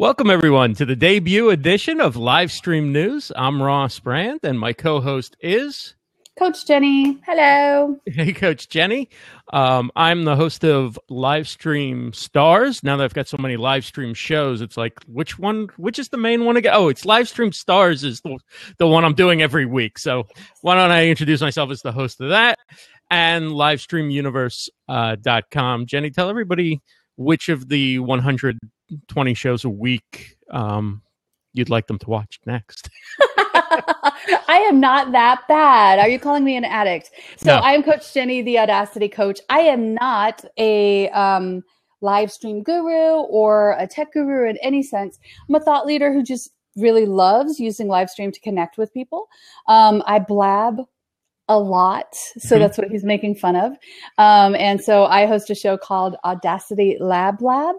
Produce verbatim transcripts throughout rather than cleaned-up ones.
Welcome, everyone, to the debut edition of Livestream News. I'm Ross Brand, and my co-host is... Coach Jennie. Hello. Hey, Coach Jennie. Um, I'm the host of Livestream Stars. Now that I've got so many livestream shows, it's like, which one, which is the main one again? Oh, it's Livestream Stars is the, the one I'm doing every week. So why don't I introduce myself as the host of that and Livestream Universe dot com. Uh, Jennie, tell everybody which of the one hundred twenty shows a week um, you'd like them to watch next. I am not that bad. Are you calling me an addict? So no. I am Coach Jennie, the Audacity Coach. I am not a um, live stream guru or a tech guru in any sense. I'm a thought leader who just really loves using live stream to connect with people. Um, I blab a lot. So that's what he's making fun of. Um, and so I host a show called Audacity Lab Lab,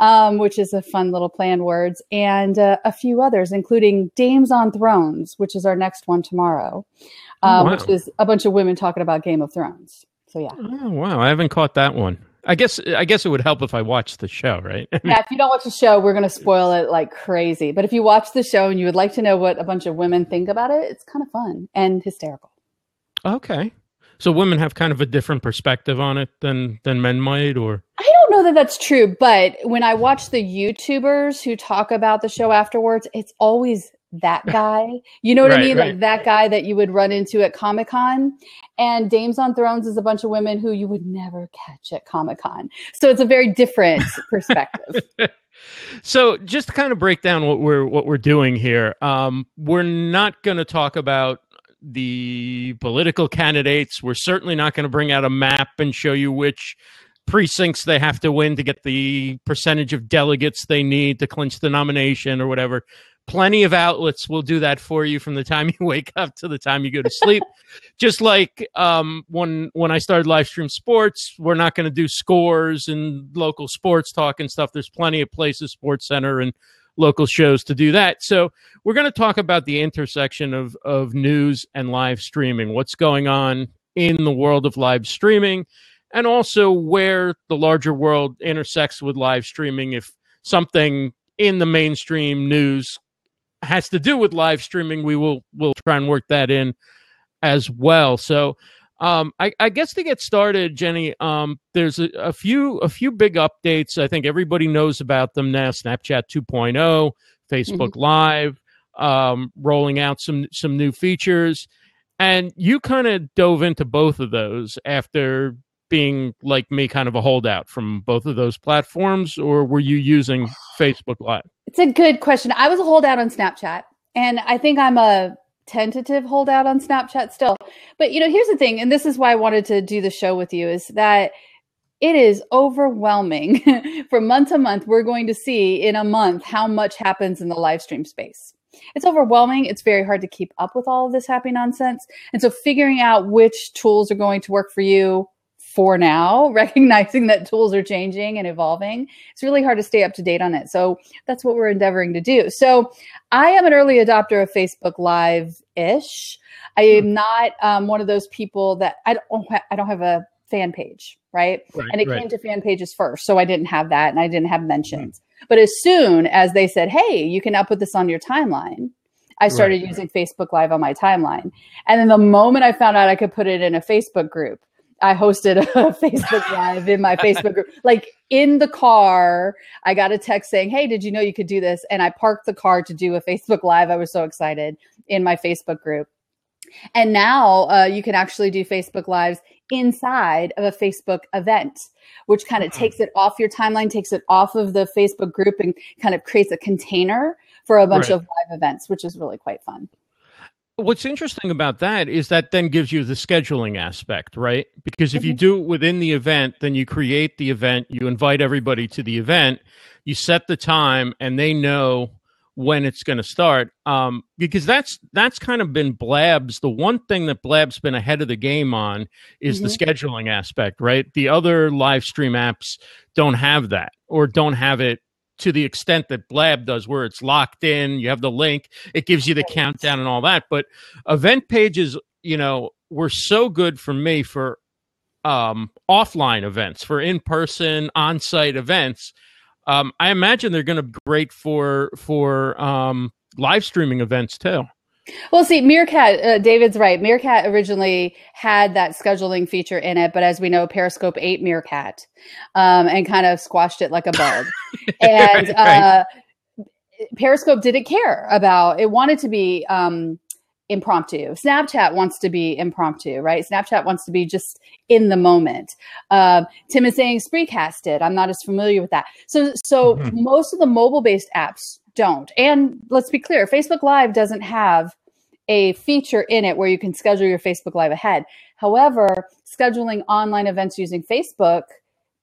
um, which is a fun little play on words, and uh, a few others, including Dames on Thrones, which is our next one tomorrow, uh, oh, wow. which is a bunch of women talking about Game of Thrones. So, yeah. Oh, wow. I haven't caught that one. I guess I guess it would help if I watched the show, right? Yeah, if you don't watch the show, we're going to spoil it like crazy. But if you watch the show and you would like to know what a bunch of women think about it, it's kind of fun and hysterical. Okay. So women have kind of a different perspective on it than than men might, or? I don't know that that's true, but when I watch the YouTubers who talk about the show afterwards, it's always that guy. You know what right, I mean? Right. Like that guy that you would run into at Comic-Con. And Dames on Thrones is a bunch of women who you would never catch at Comic-Con. So it's a very different perspective. So just to kind of break down what we're what we're doing here, um, we're not going to talk about the political candidates. We're certainly not going to bring out a map and show you which precincts they have to win to get the percentage of delegates they need to clinch the nomination or whatever. Plenty of outlets will do that for you from the time you wake up to the time you go to sleep. Just like um, when when I started Livestream Sports, we're not going to do scores and local sports talk and stuff. There's plenty of places, Sports Center and local shows to do that. So we're going to talk about the intersection of, of news and live streaming, what's going on in the world of live streaming, and also where the larger world intersects with live streaming. If something in the mainstream news has to do with live streaming, we will we'll try and work that in as well. So Um, I, I guess to get started, Jennie, um, there's a, a few a few big updates. I think everybody knows about them now. Snapchat two point oh, Facebook mm-hmm. Live, um, rolling out some some new features. And you kind of dove into both of those after being, like me, kind of a holdout from both of those platforms, or were you using Facebook Live? It's a good question. I was a holdout on Snapchat, and I think I'm a tentative holdout on Snapchat still. But, you know, here's the thing, and this is why I wanted to do the show with you, is that it is overwhelming. From month to month, we're going to see in a month how much happens in the live stream space. It's overwhelming. It's very hard to keep up with all of this happy nonsense. And so figuring out which tools are going to work for you for now, recognizing that tools are changing and evolving, it's really hard to stay up to date on it. So that's what we're endeavoring to do. So I am an early adopter of Facebook Live-ish. I am not um, one of those people that I don't, I don't have a fan page, right? right and it right. came to fan pages first. So I didn't have that and I didn't have mentions. Right. But as soon as they said, hey, you can now put this on your timeline, I started right, using right. Facebook Live on my timeline. And then the moment I found out I could put it in a Facebook group, I hosted a Facebook Live in my Facebook group. Like in the car, I got a text saying, hey, did you know you could do this? And I parked the car to do a Facebook Live. I was so excited in my Facebook group. And now uh, you can actually do Facebook Lives inside of a Facebook event, which kind of wow. takes it off your timeline, takes it off of the Facebook group, and kind of creates a container for a bunch right. of live events, which is really quite fun. What's interesting about that is that then gives you the scheduling aspect, right? Because if you do it within the event, then you create the event, you invite everybody to the event, you set the time, and they know when it's going to start. Um, because that's that's kind of been Blab's. The one thing that Blab's been ahead of the game on is mm-hmm. the scheduling aspect, right? The other live stream apps don't have that, or don't have it to the extent that Blab does, where it's locked in, you have the link, it gives you the countdown and all that. But event pages, you know, were so good for me for um, offline events, for in-person, on-site events. Um, I imagine they're going to be great for for um, live streaming events too. Well, see, Meerkat, uh, David's right. Meerkat originally had that scheduling feature in it, but as we know, Periscope ate Meerkat um, and kind of squashed it like a bug. And right, right. Uh, Periscope didn't care about it, wanted to be um, impromptu. Snapchat wants to be impromptu, right? Snapchat wants to be just in the moment. Uh, Tim is saying Spreecast it. I'm not as familiar with that. So, so mm-hmm. most of the mobile-based apps don't. And let's be clear, Facebook Live doesn't have a feature in it where you can schedule your Facebook Live ahead. However, scheduling online events using Facebook,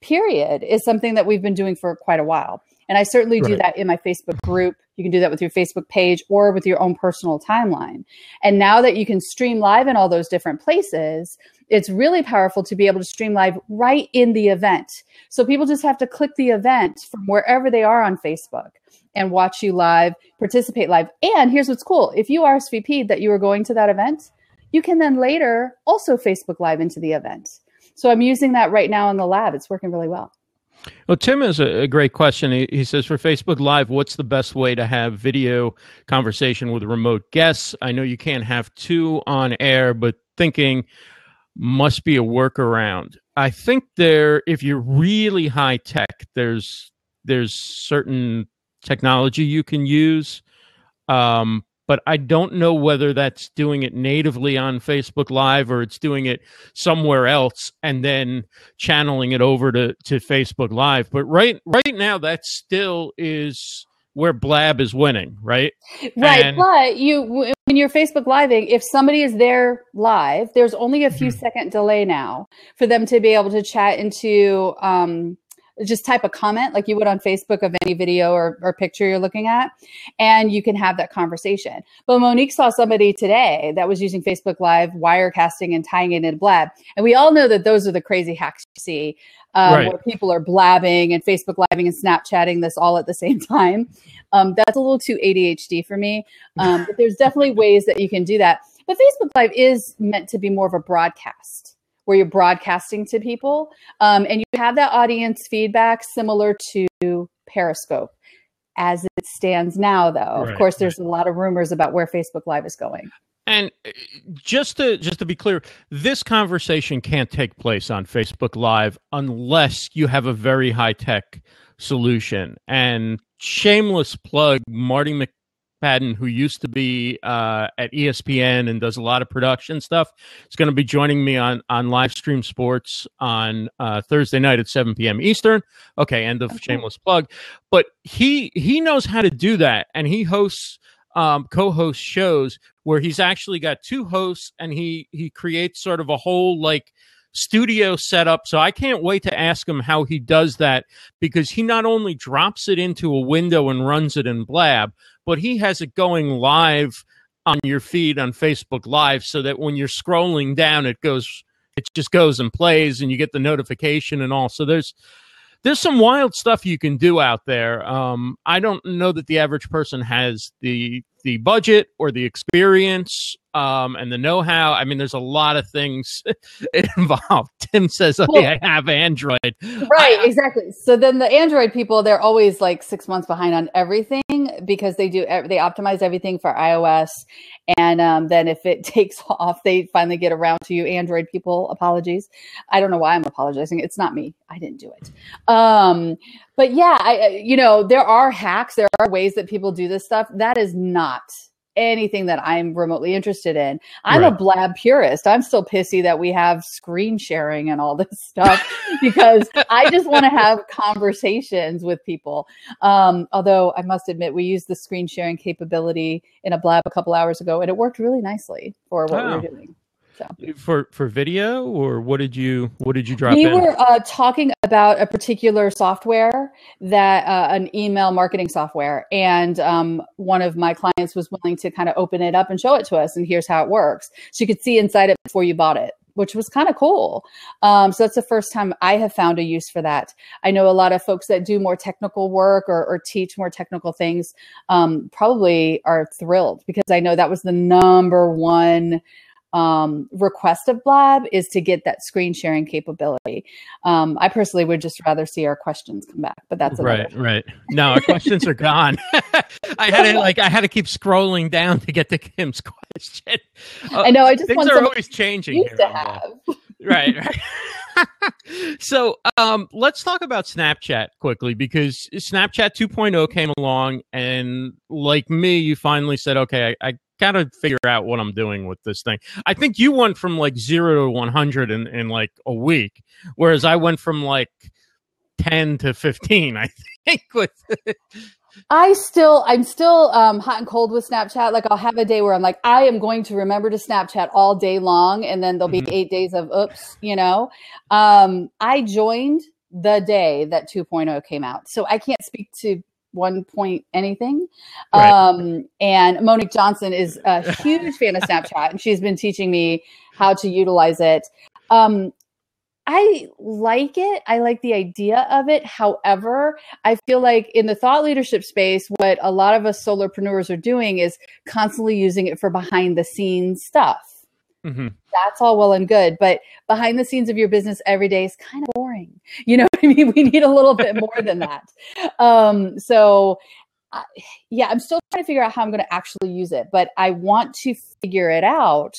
period, is something that we've been doing for quite a while. And I certainly right. do that in my Facebook group. You can do that with your Facebook page or with your own personal timeline. And now that you can stream live in all those different places, it's really powerful to be able to stream live right in the event. So people just have to click the event from wherever they are on Facebook and watch you live, participate live. And here's what's cool. If you R S V P'd that you were going to that event, you can then later also Facebook Live into the event. So I'm using that right now in the lab. It's working really well. Well, Tim has a great question. He, he says, for Facebook Live, what's the best way to have video conversation with remote guests? I know you can't have two on air, but thinking must be a workaround. I think there, if you're really high tech, there's there's certain technology you can use, um, but I don't know whether that's doing it natively on Facebook Live or it's doing it somewhere else and then channeling it over to, to Facebook Live. But right right now, that still is where Blab is winning, right? Right, and but you when you're Facebook Living, if somebody is there live, there's only a few mm-hmm. second delay now for them to be able to chat into um, just type a comment like you would on Facebook of any video or, or picture you're looking at, and you can have that conversation. But Monique saw somebody today that was using Facebook Live, wirecasting and tying it into Blab. And we all know that those are the crazy hacks you see um, right. where people are blabbing and Facebook Living and Snapchatting this all at the same time. Um, that's a little too A D H D for me. Um, but there's definitely ways that you can do that. But Facebook Live is meant to be more of a broadcast, where you're broadcasting to people, um, and you have that audience feedback similar to Periscope. As it stands now, though, right, of course, there's right. a lot of rumors about where Facebook Live is going. And just to just to be clear, this conversation can't take place on Facebook Live unless you have a very high-tech solution. And shameless plug, Marty McClendon Padden, who used to be uh, at E S P N and does a lot of production stuff, is going to be joining me on, on Livestream Sports on uh, Thursday night at seven p.m. Eastern. Okay, end of okay. shameless plug. But he he knows how to do that, and he hosts um, co-host shows where he's actually got two hosts, and he he creates sort of a whole like studio setup. So I can't wait to ask him how he does that, because he not only drops it into a window and runs it in Blab, but he has it going live on your feed on Facebook Live so that when you're scrolling down, it goes, it just goes and plays and you get the notification and all. So there's, there's some wild stuff you can do out there. Um, I don't know that the average person has the, the budget or the experience um, and the know-how. I mean, there's a lot of things involved. Tim says, okay, well, I have Android. Right, I, exactly. So then the Android people, they're always like six months behind on everything because they do, they optimize everything for iOS. And um, then if it takes off, they finally get around to you Android people. Apologies. I don't know why I'm apologizing. It's not me. I didn't do it. Um, but yeah, I, you know, there are hacks. There are ways that people do this stuff. That is not anything that I'm remotely interested in. I'm right. a Blab purist. I'm still pissy that we have screen sharing and all this stuff because I just want to have conversations with people. Um, although I must admit, we used the screen sharing capability in a Blab a couple hours ago, and it worked really nicely for what wow. we were doing. So. For for video, or what did you what did you drop we in? We were uh, talking about a particular software that uh, an email marketing software, and um, one of my clients was willing to kind of open it up and show it to us. And here's how it works, so you could see inside it before you bought it, which was kind of cool. Um, so that's the first time I have found a use for that. I know a lot of folks that do more technical work or, or teach more technical things um, probably are thrilled, because I know that was the number one um, request of Blab is to get that screen sharing capability. Um, I personally would just rather see our questions come back, but that's right. One. Right. No, our questions are gone. I had to like, I had to keep scrolling down to get to Kim's question. Uh, I know. I just things want are always changing. Here to have. Right. Right. So um, let's talk about Snapchat quickly, because Snapchat two point oh came along, and like me, you finally said, okay, I, I got to figure out what I'm doing with this thing. I think you went from like zero to one hundred in, in like a week, whereas I went from like ten to fifteen, I think. With I still, I'm still um, hot and cold with Snapchat. Like I'll have a day where I'm like, I am going to remember to Snapchat all day long. And then there'll be mm-hmm. eight days of oops, you know. Um, I joined the day that two point oh came out. So I can't speak to one point anything. Right. Um, and Monique Johnson is a huge fan of Snapchat, and she's been teaching me how to utilize it. Um, I like it. I like the idea of it. However, I feel like in the thought leadership space, what a lot of us solopreneurs are doing is constantly using it for behind the scenes stuff. Mm-hmm. That's all well and good, but behind the scenes of your business every day is kind of boring. You know what I mean? We need a little bit more than that. Um, so I, yeah, I'm still trying to figure out how I'm going to actually use it, but I want to figure it out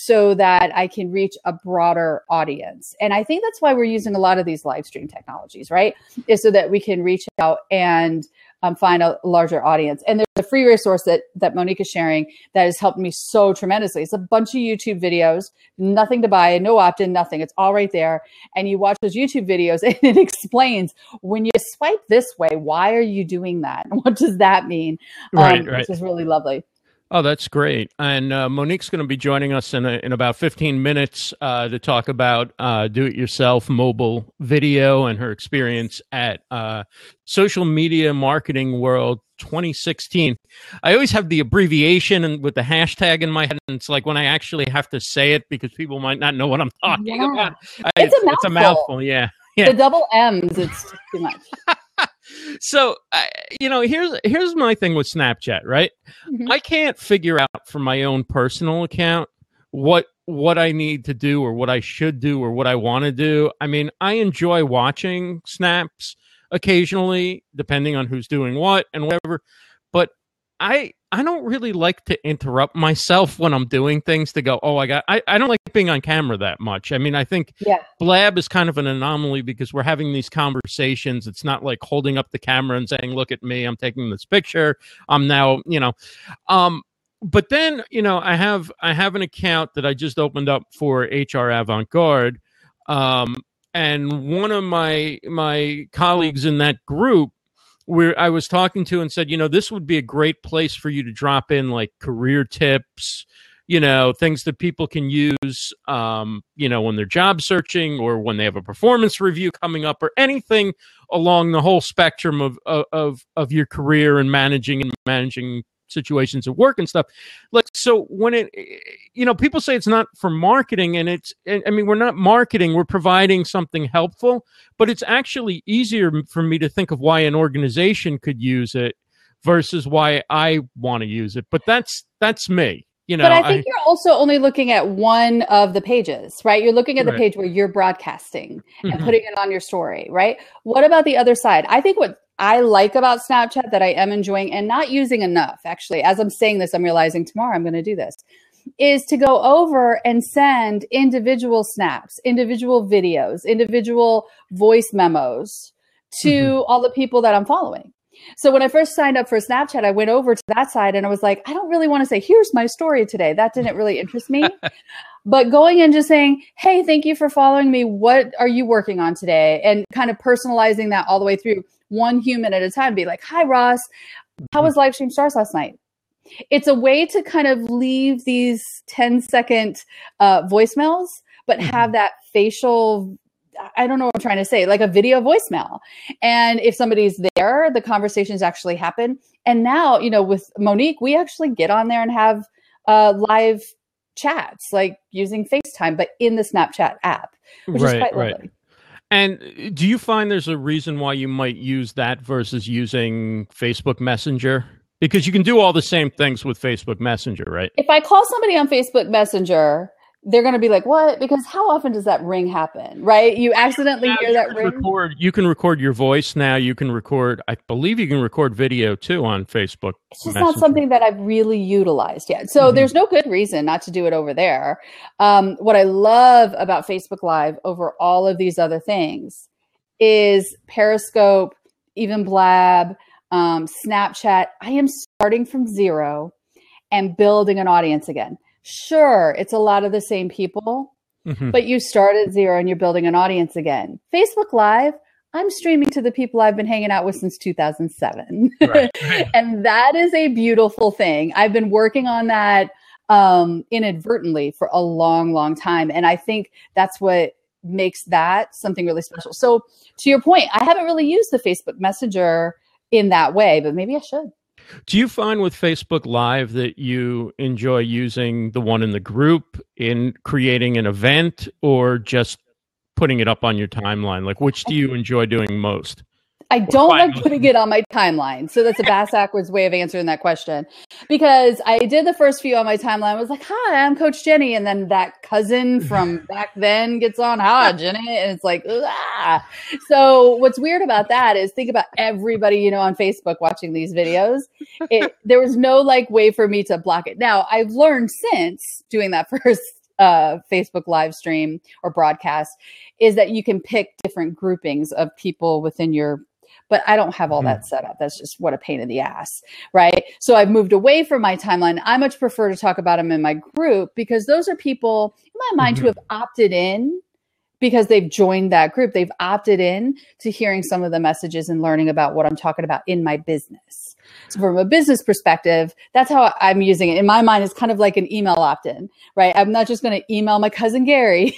so that I can reach a broader audience. And I think that's why we're using a lot of these live stream technologies, right? Is so that we can reach out and um, find a larger audience. And there's a free resource that, that Monique is sharing that has helped me so tremendously. It's a bunch of YouTube videos, nothing to buy, no opt-in, nothing. It's all right there. And you watch those YouTube videos and it explains when you swipe this way, why are you doing that? And what does that mean? Um, right, right. Which is really lovely. Oh, that's great. And uh, Monique's going to be joining us in, a, in about fifteen minutes uh, to talk about uh, do-it-yourself mobile video and her experience at uh, Social Media Marketing World twenty sixteen. I always have the abbreviation and with the hashtag in my head, and it's like when I actually have to say it because people might not know what I'm talking yeah. about. I, it's, a it's a mouthful. Yeah. yeah. The double M's, it's too much. So, uh, you know, here's here's my thing with Snapchat, right? Mm-hmm. I can't figure out from my own personal account what what I need to do or what I should do or what I want to do. I mean, I enjoy watching snaps occasionally, depending on who's doing what and whatever. But I I don't really like to interrupt myself when I'm doing things to go, oh, I got, I, I don't like being on camera that much. I mean, I think yeah. Blab is kind of an anomaly because we're having these conversations. It's not like holding up the camera and saying, look at me, I'm taking this picture. I'm now, you know, um, but then, you know, I have, I have an account that I just opened up for H R Avant-Garde. Um, and one of my, my colleagues in that group, where I was talking to and said, you know, this would be a great place for you to drop in like career tips, you know, things that people can use, um, you know, when they're job searching or when they have a performance review coming up or anything along the whole spectrum of, of, of your career and managing and managing situations at work and stuff. Like, so when it, you know, people say it's not for marketing, and it's, I mean, we're not marketing, we're providing something helpful, but it's actually easier for me to think of why an organization could use it versus why I want to use it. But that's, that's me. You know, but I think I, you're also only looking at one of the pages, right? You're looking at right. the page where you're broadcasting and mm-hmm. putting it on your story, right? What about the other side? I think what I like about Snapchat that I am enjoying and not using enough, actually, as I'm saying this, I'm realizing tomorrow I'm going to do this, is to go over and send individual snaps, individual videos, individual voice memos to mm-hmm. all the people that I'm following. So when I first signed up for Snapchat, I went over to that side and I was like, I don't really want to say, here's my story today. That didn't really interest me. But going and just saying, hey, thank you for following me. What are you working on today? And kind of personalizing that all the way through one human at a time. Be like, hi, Ross. How was Livestream Stars last night? It's a way to kind of leave these ten second uh, voicemails, but have that facial, I don't know what I'm trying to say, like a video voicemail. And if somebody's there, the conversations actually happen. And now, you know, with Monique, we actually get on there and have uh, live chats, like using FaceTime, but in the Snapchat app, which right, is quite lovely. Right. And do you find there's a reason why you might use that versus using Facebook Messenger? Because you can do all the same things with Facebook Messenger, right? If I call somebody on Facebook Messenger, they're going to be like, what? Because how often does that ring happen, right? You accidentally now hear you that ring. Record, you can record your voice now. You can record, I believe you can record video too on Facebook. It's just Messenger. Not something that I've really utilized yet. So mm-hmm. there's no good reason not to do it over there. Um, what I love about Facebook Live over all of these other things is Periscope, even Blab, um, Snapchat. I am starting from zero and building an audience again. Sure, it's a lot of the same people, mm-hmm. but you start at zero and you're building an audience again. Facebook Live, I'm streaming to the people I've been hanging out with since two thousand seven. Right. And that is a beautiful thing. I've been working on that um, inadvertently for a long, long time. And I think that's what makes that something really special. So to your point, I haven't really used the Facebook Messenger in that way, but maybe I should. Do you find with Facebook Live that you enjoy using the one in the group in creating an event or just putting it up on your timeline? Like, which do you enjoy doing most? I don't like putting it on my timeline. So that's a bass-ackwards way of answering that question. Because I did the first few on my timeline. I was like, hi, I'm Coach Jennie. And then that cousin from back then gets on, hi, Jennie. And it's like, ah. So what's weird about that is think about everybody, you know, on Facebook watching these videos. It, there was no like way for me to block it. Now, I've learned since doing that first Uh, Facebook live stream or broadcast is that you can pick different groupings of people within your, but I don't have all that set up. That's just what a pain in the ass, right? So I've moved away from my timeline. I much prefer to talk about them in my group because those are people in my mind mm-hmm. who have opted in because they've joined that group. They've opted in to hearing some of the messages and learning about what I'm talking about in my business. So from a business perspective, that's how I'm using it. In my mind, it's kind of like an email opt-in, right? I'm not just going to email my cousin Gary,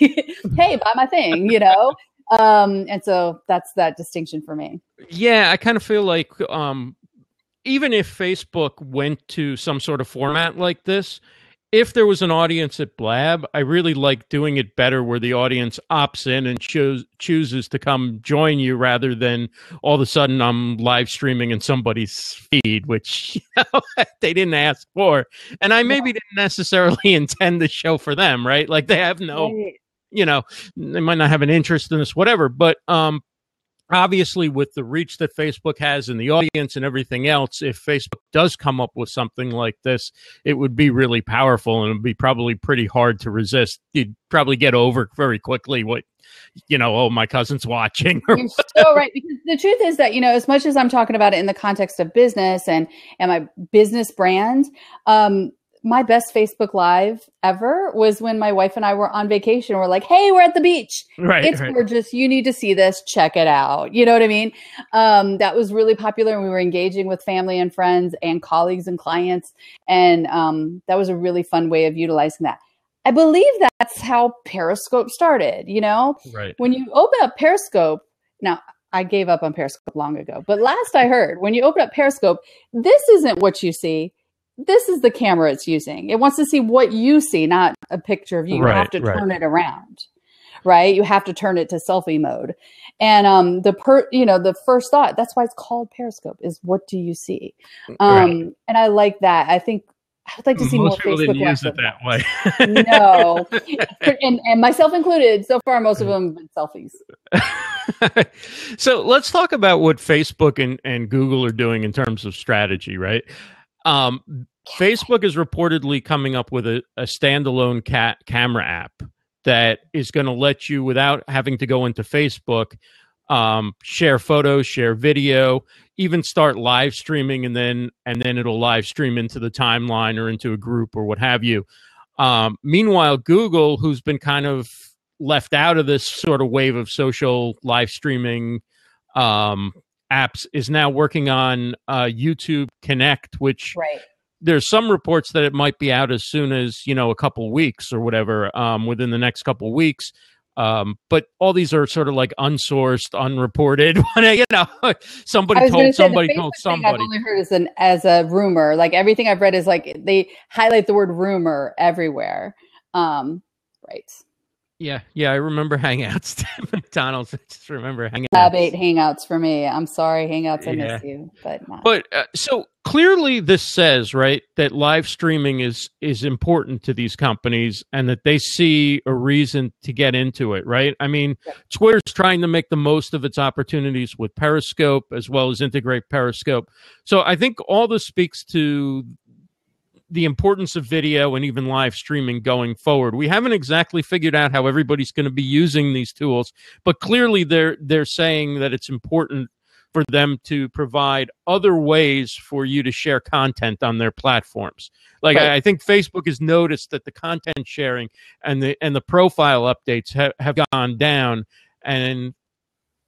hey, buy my thing, you know? Um, and so that's that distinction for me. Yeah, I kind of feel like um, even if Facebook went to some sort of format like this, if there was an audience at Blab, I really like doing it better where the audience opts in and cho- chooses to come join you rather than all of a sudden I'm live streaming in somebody's feed, which you know, they didn't ask for. And I maybe yeah. didn't necessarily intend the show for them, right? Like they have no, right. you know, they might not have an interest in this, whatever. But um, obviously with the reach that Facebook has and the audience and everything else, if Facebook does come up with something like this, it would be really powerful and it would be probably pretty hard to resist. You'd probably get over very quickly what, you know, oh, my cousin's watching. You're so right. Because the truth is that, you know, as much as I'm talking about it in the context of business and, and my business brand, um, my best Facebook Live ever was when my wife and I were on vacation. We're like, hey, we're at the beach. Right, it's right. gorgeous. You need to see this. Check it out. You know what I mean? Um, that was really popular. And we were engaging with family and friends and colleagues and clients. And um, that was a really fun way of utilizing that. I believe that's how Periscope started. You know, right. when you open up Periscope, now I gave up on Periscope long ago, but last I heard, when you open up Periscope, this isn't what you see. This is the camera it's using. It wants to see what you see, not a picture of you. You right, have to right. turn it around, right? You have to turn it to selfie mode. And um, the per, you know, the first thought, that's why it's called Periscope, is what do you see? Um, right. And I like that. I think I would like to see most more Facebook. Most people didn't use it that way. No. And, and myself included, so far, most of them have been selfies. So let's talk about what Facebook and, and Google are doing in terms of strategy, right? Um, Facebook is reportedly coming up with a, a standalone cat camera app that is going to let you, without having to go into Facebook, um, share photos, share video, even start live streaming, and then and then it'll live stream into the timeline or into a group or what have you. Um, meanwhile, Google, who's been kind of left out of this sort of wave of social live streaming um apps, is now working on uh, YouTube Connect, which right. there's some reports that it might be out as soon as, you know, a couple weeks or whatever, um, within the next couple weeks. Um, but all these are sort of like unsourced, unreported. you know, somebody told somebody told somebody. I've only heard as an as a rumor. Like everything I've read is like they highlight the word rumor everywhere. Um, right. Yeah, yeah, I remember Hangouts. McDonald's, I just remember Hangouts. Blab ate Hangouts for me. I'm sorry, Hangouts, I yeah. miss you, but not. But uh, so clearly, this says right that live streaming is is important to these companies, and that they see a reason to get into it, right? I mean, yeah. Twitter's trying to make the most of its opportunities with Periscope, as well as integrate Periscope. So I think all this speaks to the importance of video and even live streaming going forward. We haven't exactly figured out how everybody's going to be using these tools, but clearly they're they're saying that it's important for them to provide other ways for you to share content on their platforms. Like right. I, I think Facebook has noticed that the content sharing and the and the profile updates ha- have gone down, and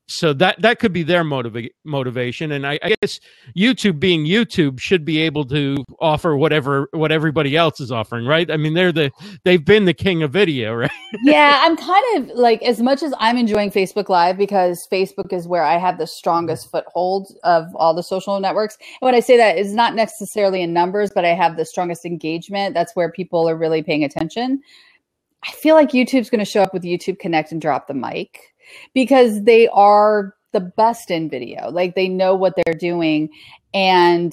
so that that could be their motiva- motivation. And I, I guess YouTube being YouTube should be able to offer whatever what everybody else is offering, right? I mean, they're the they've been the king of video, right? Yeah, I'm kind of like, as much as I'm enjoying Facebook Live because Facebook is where I have the strongest foothold of all the social networks. And when I say that, it's not necessarily in numbers, but I have the strongest engagement. That's where people are really paying attention. I feel like YouTube's going to show up with YouTube Connect and drop the mic, because they are the best in video. Like, they know what they're doing. And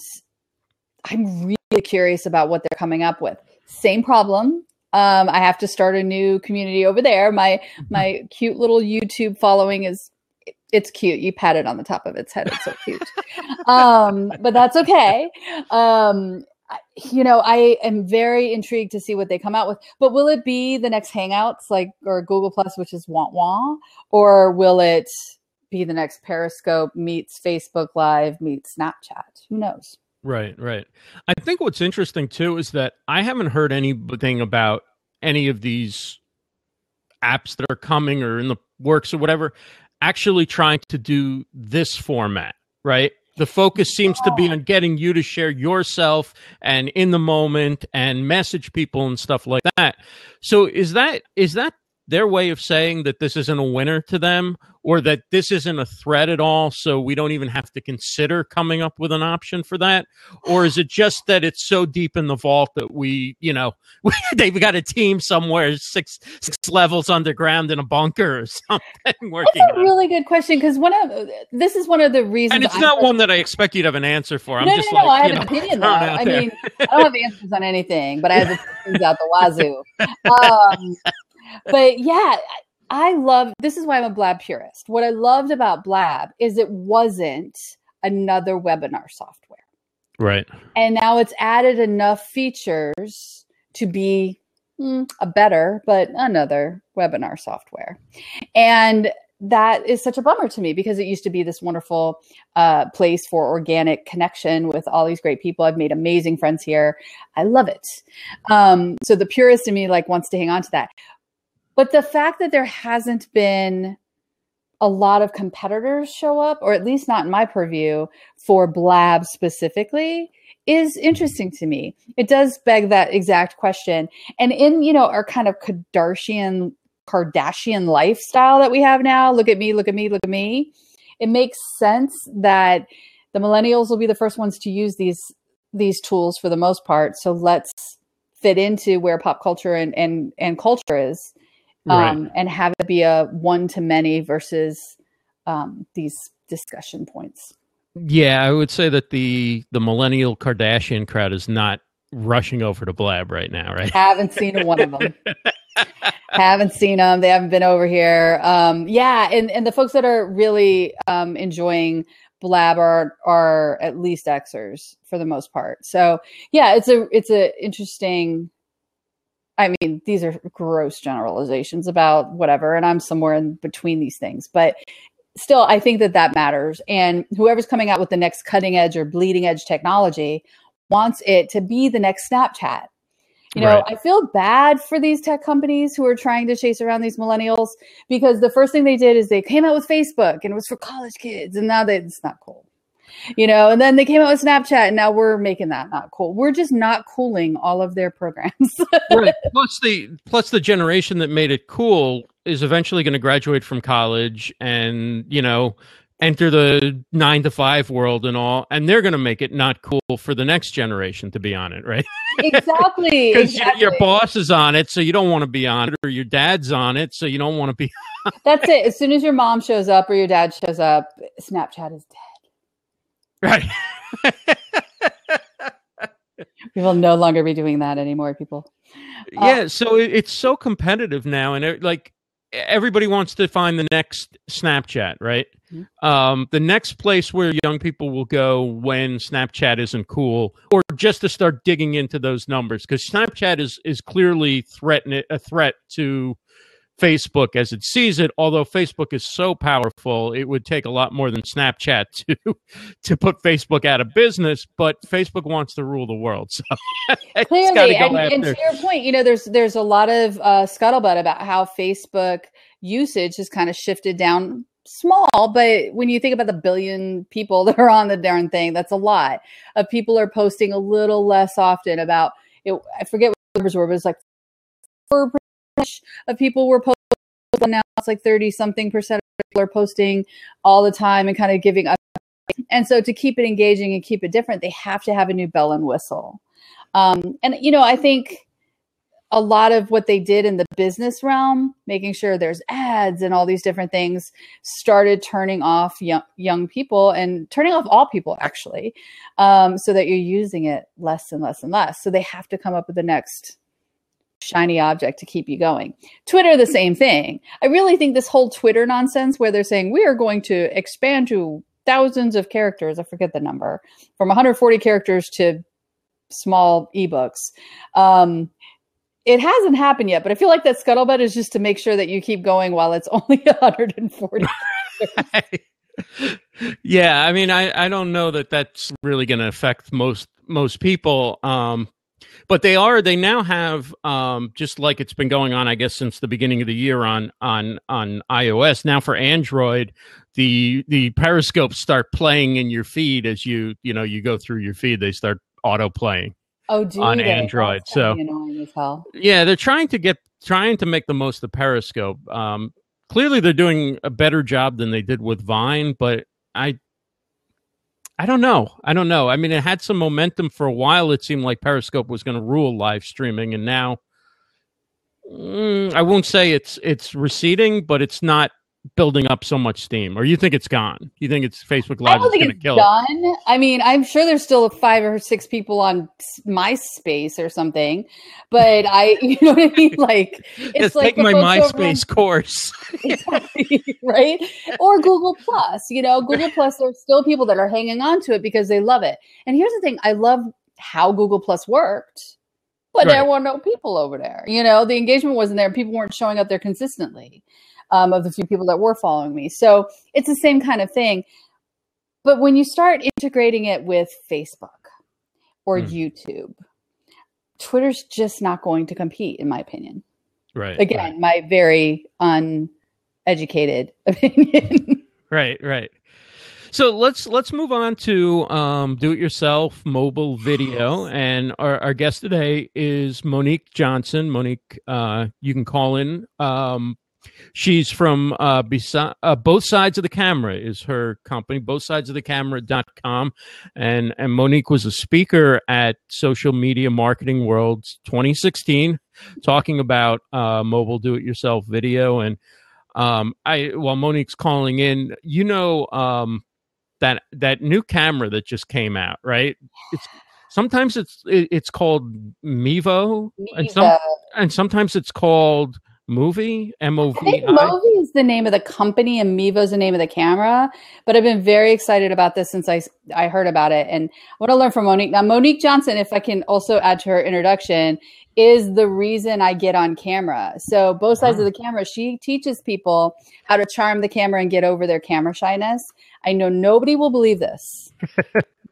I'm really curious about what they're coming up with. Same problem. Um, I have to start a new community over there. My, my cute little YouTube following is, it's cute. You pat it on the top of its head. It's so cute. um, but that's okay. Um, you know, I am very intrigued to see what they come out with, but will it be the next Hangouts, like, or Google Plus, which is wah wah, or will it be the next Periscope meets Facebook Live meets Snapchat? Who knows? Right, right. I think what's interesting too is that I haven't heard anything about any of these apps that are coming or in the works or whatever actually trying to do this format, right? The focus seems to be on getting you to share yourself and in the moment and message people and stuff like that. So is that is that their way of saying that this isn't a winner to them, or that this isn't a threat at all, so we don't even have to consider coming up with an option for that? Or is it just that it's so deep in the vault that we, you know, we, they've got a team somewhere six six levels underground in a bunker or something working? That's a really good question, because one of this is one of the reasons, and it's I'm not like, one that I expect you to have an answer for. I'm no, just no, no, like, I have know, an opinion though. I there. mean, I don't have answers on anything, but I have opinions out the wazoo. Um, but yeah. I love, this is why I'm a Blab purist. What I loved about Blab is it wasn't another webinar software. Right. And now it's added enough features to be mm, a better, but another webinar software. And that is such a bummer to me, because it used to be this wonderful uh, place for organic connection with all these great people. I've made amazing friends here. I love it. Um, so the purist in me like wants to hang on to that. But the fact that there hasn't been a lot of competitors show up, or at least not in my purview, for Blab specifically, is interesting to me. It does beg that exact question. And in, you know, our kind of Kardashian, Kardashian lifestyle that we have now, look at me, look at me, look at me, it makes sense that the millennials will be the first ones to use these, these tools for the most part. So let's fit into where pop culture and, and, and culture is. Right. Um, and have it be a one-to-many versus um, these discussion points. Yeah, I would say that the the millennial Kardashian crowd is not rushing over to Blab right now, right? Haven't seen one of them. Haven't seen them. They haven't been over here. Um, yeah, and, and the folks that are really um, enjoying Blab are are at least Xers for the most part. So yeah, it's a it's a interesting. I mean, these are gross generalizations about whatever, and I'm somewhere in between these things. But still, I think that that matters. And whoever's coming out with the next cutting edge or bleeding edge technology wants it to be the next Snapchat. You know, right. I feel bad for these tech companies who are trying to chase around these millennials, because the first thing they did is they came out with Facebook and it was for college kids. And now they, it's not cool. You know, and then they came out with Snapchat, and now we're making that not cool. We're just not cooling all of their programs. Right. Plus the plus the generation that made it cool is eventually going to graduate from college and, you know, enter the nine to five world and all, and they're going to make it not cool for the next generation to be on it, right? Exactly. Because exactly. your boss is on it, so you don't want to be on it, or your dad's on it, so you don't want to be on it. That's it. As soon as your mom shows up or your dad shows up, Snapchat is dead. Right. We will no longer be doing that anymore, people. Uh, yeah, so it, it's so competitive now, and it, like, everybody wants to find the next Snapchat, right? Mm-hmm. Um, the next place where young people will go when Snapchat isn't cool, or just to start digging into those numbers, because Snapchat is is clearly threaten a threat to Facebook as it sees it. Although Facebook is so powerful, it would take a lot more than Snapchat to to put Facebook out of business. But Facebook wants to rule the world, so clearly. Go and, and to your point, you know, there's there's a lot of uh, scuttlebutt about how Facebook usage has kind of shifted down. Small, but when you think about the billion people that are on the darn thing, that's a lot of people are posting a little less often about it. I forget what the numbers were, but it's like four percent of people were posting. Now it's like thirty something percent of people are posting all the time and kind of giving up. And so to keep it engaging and keep it different, they have to have a new bell and whistle. Um, and, you know, I think a lot of what they did in the business realm, making sure there's ads and all these different things, started turning off young, young people and turning off all people, actually, um, so that you're using it less and less and less. So they have to come up with the next shiny object to keep you going. Twitter, the same thing. I really think this whole Twitter nonsense where they're saying we are going to expand to thousands of characters. I forget the number, from one hundred forty characters to small ebooks. Um, It hasn't happened yet, but I feel like that scuttlebutt is just to make sure that you keep going while it's only one hundred forty. Yeah, I mean, I, I don't know that that's really going to affect most most people, um, but they are. They now have, um, just like it's been going on, I guess, since the beginning of the year on on on iOS. Now for Android, the the Periscope start playing in your feed as you you know you go through your feed. They start auto playing. Oh, do on they? Android. That's so annoying as hell. Yeah, they're trying to get trying to make the most of Periscope. Um, clearly, they're doing a better job than they did with Vine, but I, I don't know. I don't know. I mean, it had some momentum for a while. It seemed like Periscope was going to rule live streaming, and now mm, I won't say it's it's receding, but it's not building up so much steam. Or you think it's gone? You think it's Facebook Live is going to kill it? I don't think it's done. I mean, I'm sure there's still five or six people on MySpace or something, but I, you know what I mean? Like, it's like my MySpace course, right? Or Google Plus, you know, Google Plus, there's still people that are hanging on to it because they love it. And here's the thing. I love how Google Plus worked, but there were no people over there. You know, the engagement wasn't there. People weren't showing up there consistently. Um, of the few people that were following me. So it's the same kind of thing. But when you start integrating it with Facebook or mm. YouTube, Twitter's just not going to compete, in my opinion. Right. Again, right. my very uneducated opinion. Right, right. So let's let's move on to um, do-it-yourself mobile video. And our, our guest today is Monique Johnson. Monique, uh, you can call in. Um She's from uh, besi- uh, Both Sides of the Camera is her company, both sides of the camera dot com. And, and Monique was a speaker at Social Media Marketing World twenty sixteen, talking about uh, mobile do-it-yourself video. And um, I, while Monique's calling in, you know, um, that that new camera that just came out, right? It's sometimes it's it, it's called Mevo, Mevo. And, some, and sometimes it's called Movi, M O V I. I think Movi is the name of the company and Mevo is the name of the camera, but I've been very excited about this since I, I heard about it. And I want to learn from Monique. Now, Monique Johnson, if I can also add to her introduction, is the reason I get on camera. So Both Sides wow. of the Camera, she teaches people how to charm the camera and get over their camera shyness. I know nobody will believe this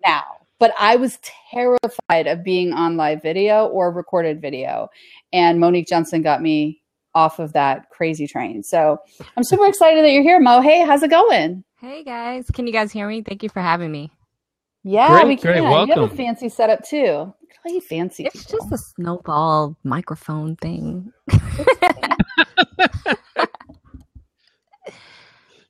now, but I was terrified of being on live video or recorded video. And Monique Johnson got me off of that crazy train. So I'm super excited that you're here, Mo. Hey, how's it going? Hey guys, can you guys hear me? Thank you for having me. Yeah, great, we can. Great, welcome. You have a fancy setup too. Look at all you fancy It's people. Just a snowball microphone thing.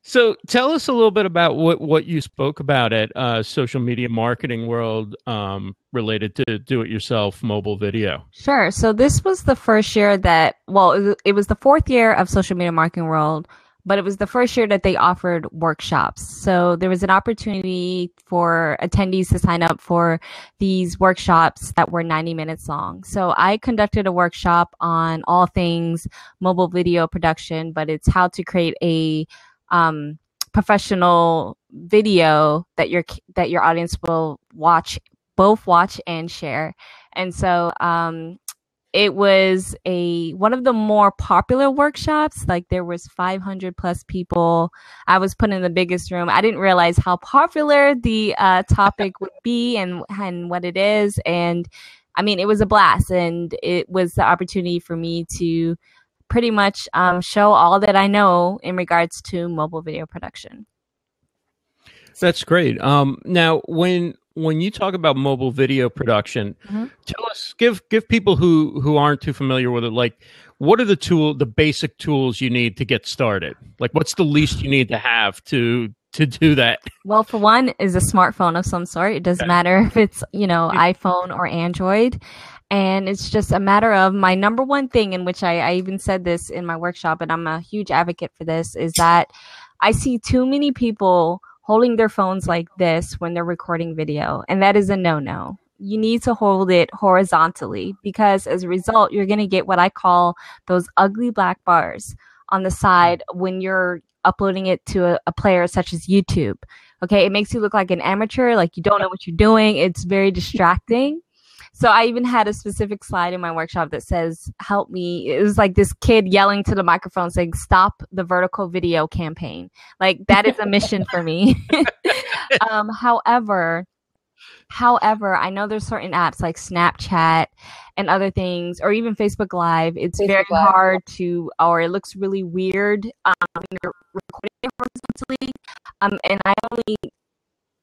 So tell us a little bit about what, what you spoke about at uh, Social Media Marketing World um, related to do-it-yourself mobile video. Sure. So this was the first year that, well, it was the fourth year of Social Media Marketing World, but it was the first year that they offered workshops. So there was an opportunity for attendees to sign up for these workshops that were ninety minutes long. So I conducted a workshop on all things mobile video production, but it's how to create a um, professional video that your, that your audience will watch, both watch and share. And so, um, it was a, one of the more popular workshops. Like there was five hundred plus people. I was put in the biggest room. I didn't realize how popular the, uh, topic would be and, and what it is. And I mean, it was a blast, and it was the opportunity for me to pretty much um, show all that I know in regards to mobile video production. That's great. Um, now, when when you talk about mobile video production, mm-hmm. tell us, give give people who who aren't too familiar with it, like what are the tool, the basic tools you need to get started? Like, what's the least you need to have to to do that? Well, for one, is a smartphone of some sort. It doesn't okay. matter if it's you know iPhone or Android. And it's just a matter of my number one thing in which I, I even said this in my workshop, and I'm a huge advocate for this, is that I see too many people holding their phones like this when they're recording video. And that is a no-no. You need to hold it horizontally, because as a result, you're going to get what I call those ugly black bars on the side when you're uploading it to a, a player such as YouTube. Okay, it makes you look like an amateur, like you don't know what you're doing. It's very distracting. So I even had a specific slide in my workshop that says, help me. It was like this kid yelling to the microphone saying, stop the vertical video campaign. Like that is a mission for me. um, however, however, I know there's certain apps like Snapchat and other things, or even Facebook Live. It's Facebook very Live. hard to, or it looks really weird um, when you're recording it horizontally. Um, and I only...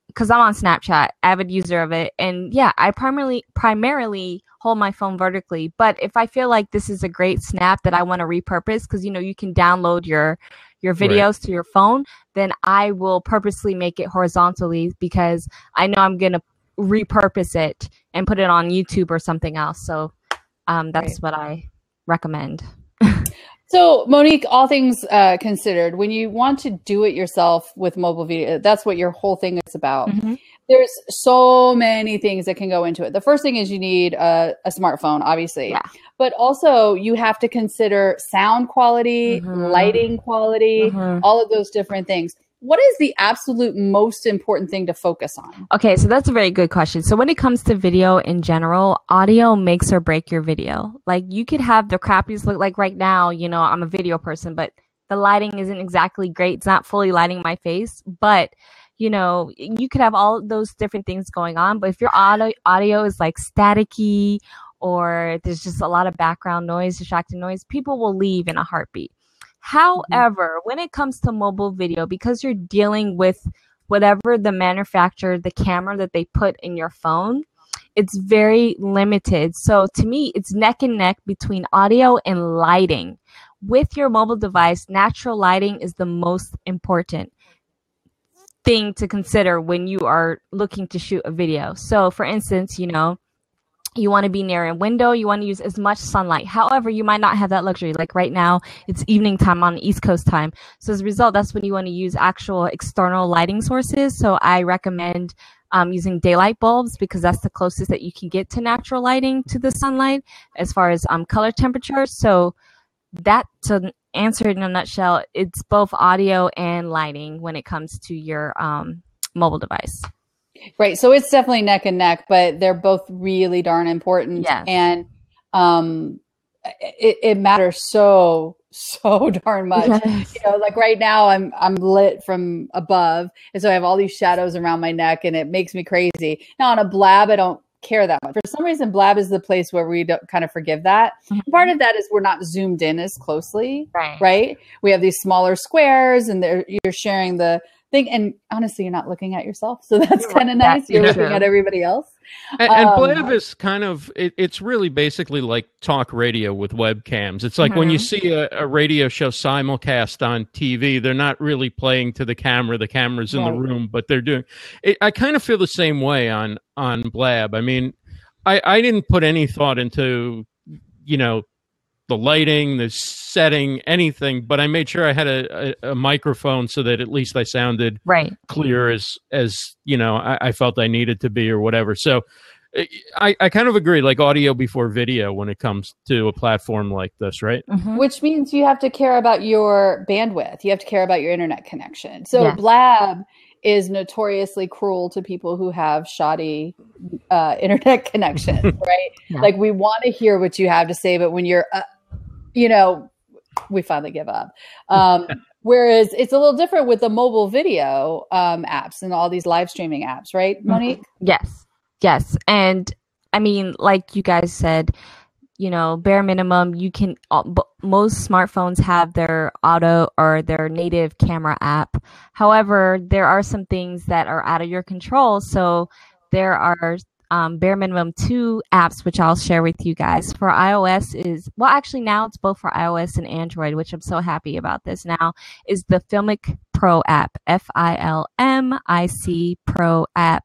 Because I'm on Snapchat, avid user of it. And yeah, I primarily primarily hold my phone vertically. But if I feel like this is a great snap that I want to repurpose, because, you know, you can download your, your videos right. to your phone, then I will purposely make it horizontally, because I know I'm going to repurpose it and put it on YouTube or something else. So um, that's right. what I recommend. So, Monique, all things uh, considered, when you want to do it yourself with mobile video, that's what your whole thing is about. Mm-hmm. There's so many things that can go into it. The first thing is you need a, a smartphone, obviously. Yeah. But also you have to consider sound quality, mm-hmm. lighting quality, mm-hmm. all of those different things. What is the absolute most important thing to focus on? Okay, so that's a very good question. So when it comes to video in general, audio makes or break your video. Like you could have the crappiest look, like right now, you know, I'm a video person, but the lighting isn't exactly great. It's not fully lighting my face, but you know, you could have all those different things going on. But if your audio, audio is like staticky, or there's just a lot of background noise, distracting noise, people will leave in a heartbeat. However, when it comes to mobile video, because you're dealing with whatever the manufacturer, the camera that they put in your phone, it's very limited. So to me, it's neck and neck between audio and lighting. With your mobile device, natural lighting is the most important thing to consider when you are looking to shoot a video. So for instance, you know, you want to be near a window. You want to use as much sunlight. However, you might not have that luxury. Like right now, it's evening time on East Coast time. So as a result, that's when you want to use actual external lighting sources. So I recommend um, using daylight bulbs, because that's the closest that you can get to natural lighting, to the sunlight, as far as um, color temperature. So that, to answer it in a nutshell, it's both audio and lighting when it comes to your um, mobile device. Right. So it's definitely neck and neck, but they're both really darn important. Yes. And um, it, it matters so, so darn much. Yes. You know, like right now I'm, I'm lit from above. And so I have all these shadows around my neck, and it makes me crazy. Now on a Blab, I don't care that much. For some reason, Blab is the place where we don't kind of forgive that. Mm-hmm. Part of that is we're not zoomed in as closely, right? right? We have these smaller squares, and they're, you're sharing the, thing. And honestly, you're not looking at yourself. So that's kind of nice. You're yeah. looking at everybody else. And, and um, Blab is kind of, it, it's really basically like talk radio with webcams. It's like mm-hmm. when you see a, a radio show simulcast on T V, they're not really playing to the camera. The camera's in right. the room, but they're doing it. I kind of feel the same way on, on Blab. I mean, I, I didn't put any thought into, you know, the lighting, the setting, anything, but I made sure I had a, a, a microphone so that at least I sounded right. clear as, as you know, I, I felt I needed to be or whatever. So I, I kind of agree, like audio before video when it comes to a platform like this, right? Mm-hmm. Which means you have to care about your bandwidth. You have to care about your internet connection. So yeah. Blab is notoriously cruel to people who have shoddy uh, internet connections, right? Yeah. Like we want to hear what you have to say, but when you're... Uh, you know, we finally give up. Um, whereas it's a little different with the mobile video um, apps and all these live streaming apps, right, Monique? Mm-hmm. Yes, yes. And I mean, like you guys said, you know, bare minimum, you can, uh, b- most smartphones have their auto or their native camera app. However, there are some things that are out of your control. So there are Um, bare minimum two apps, which I'll share with you guys. For iOS is, well, actually now it's both for iOS and Android, which I'm so happy about this now, is the Filmic Pro app, F I L M I C Pro app.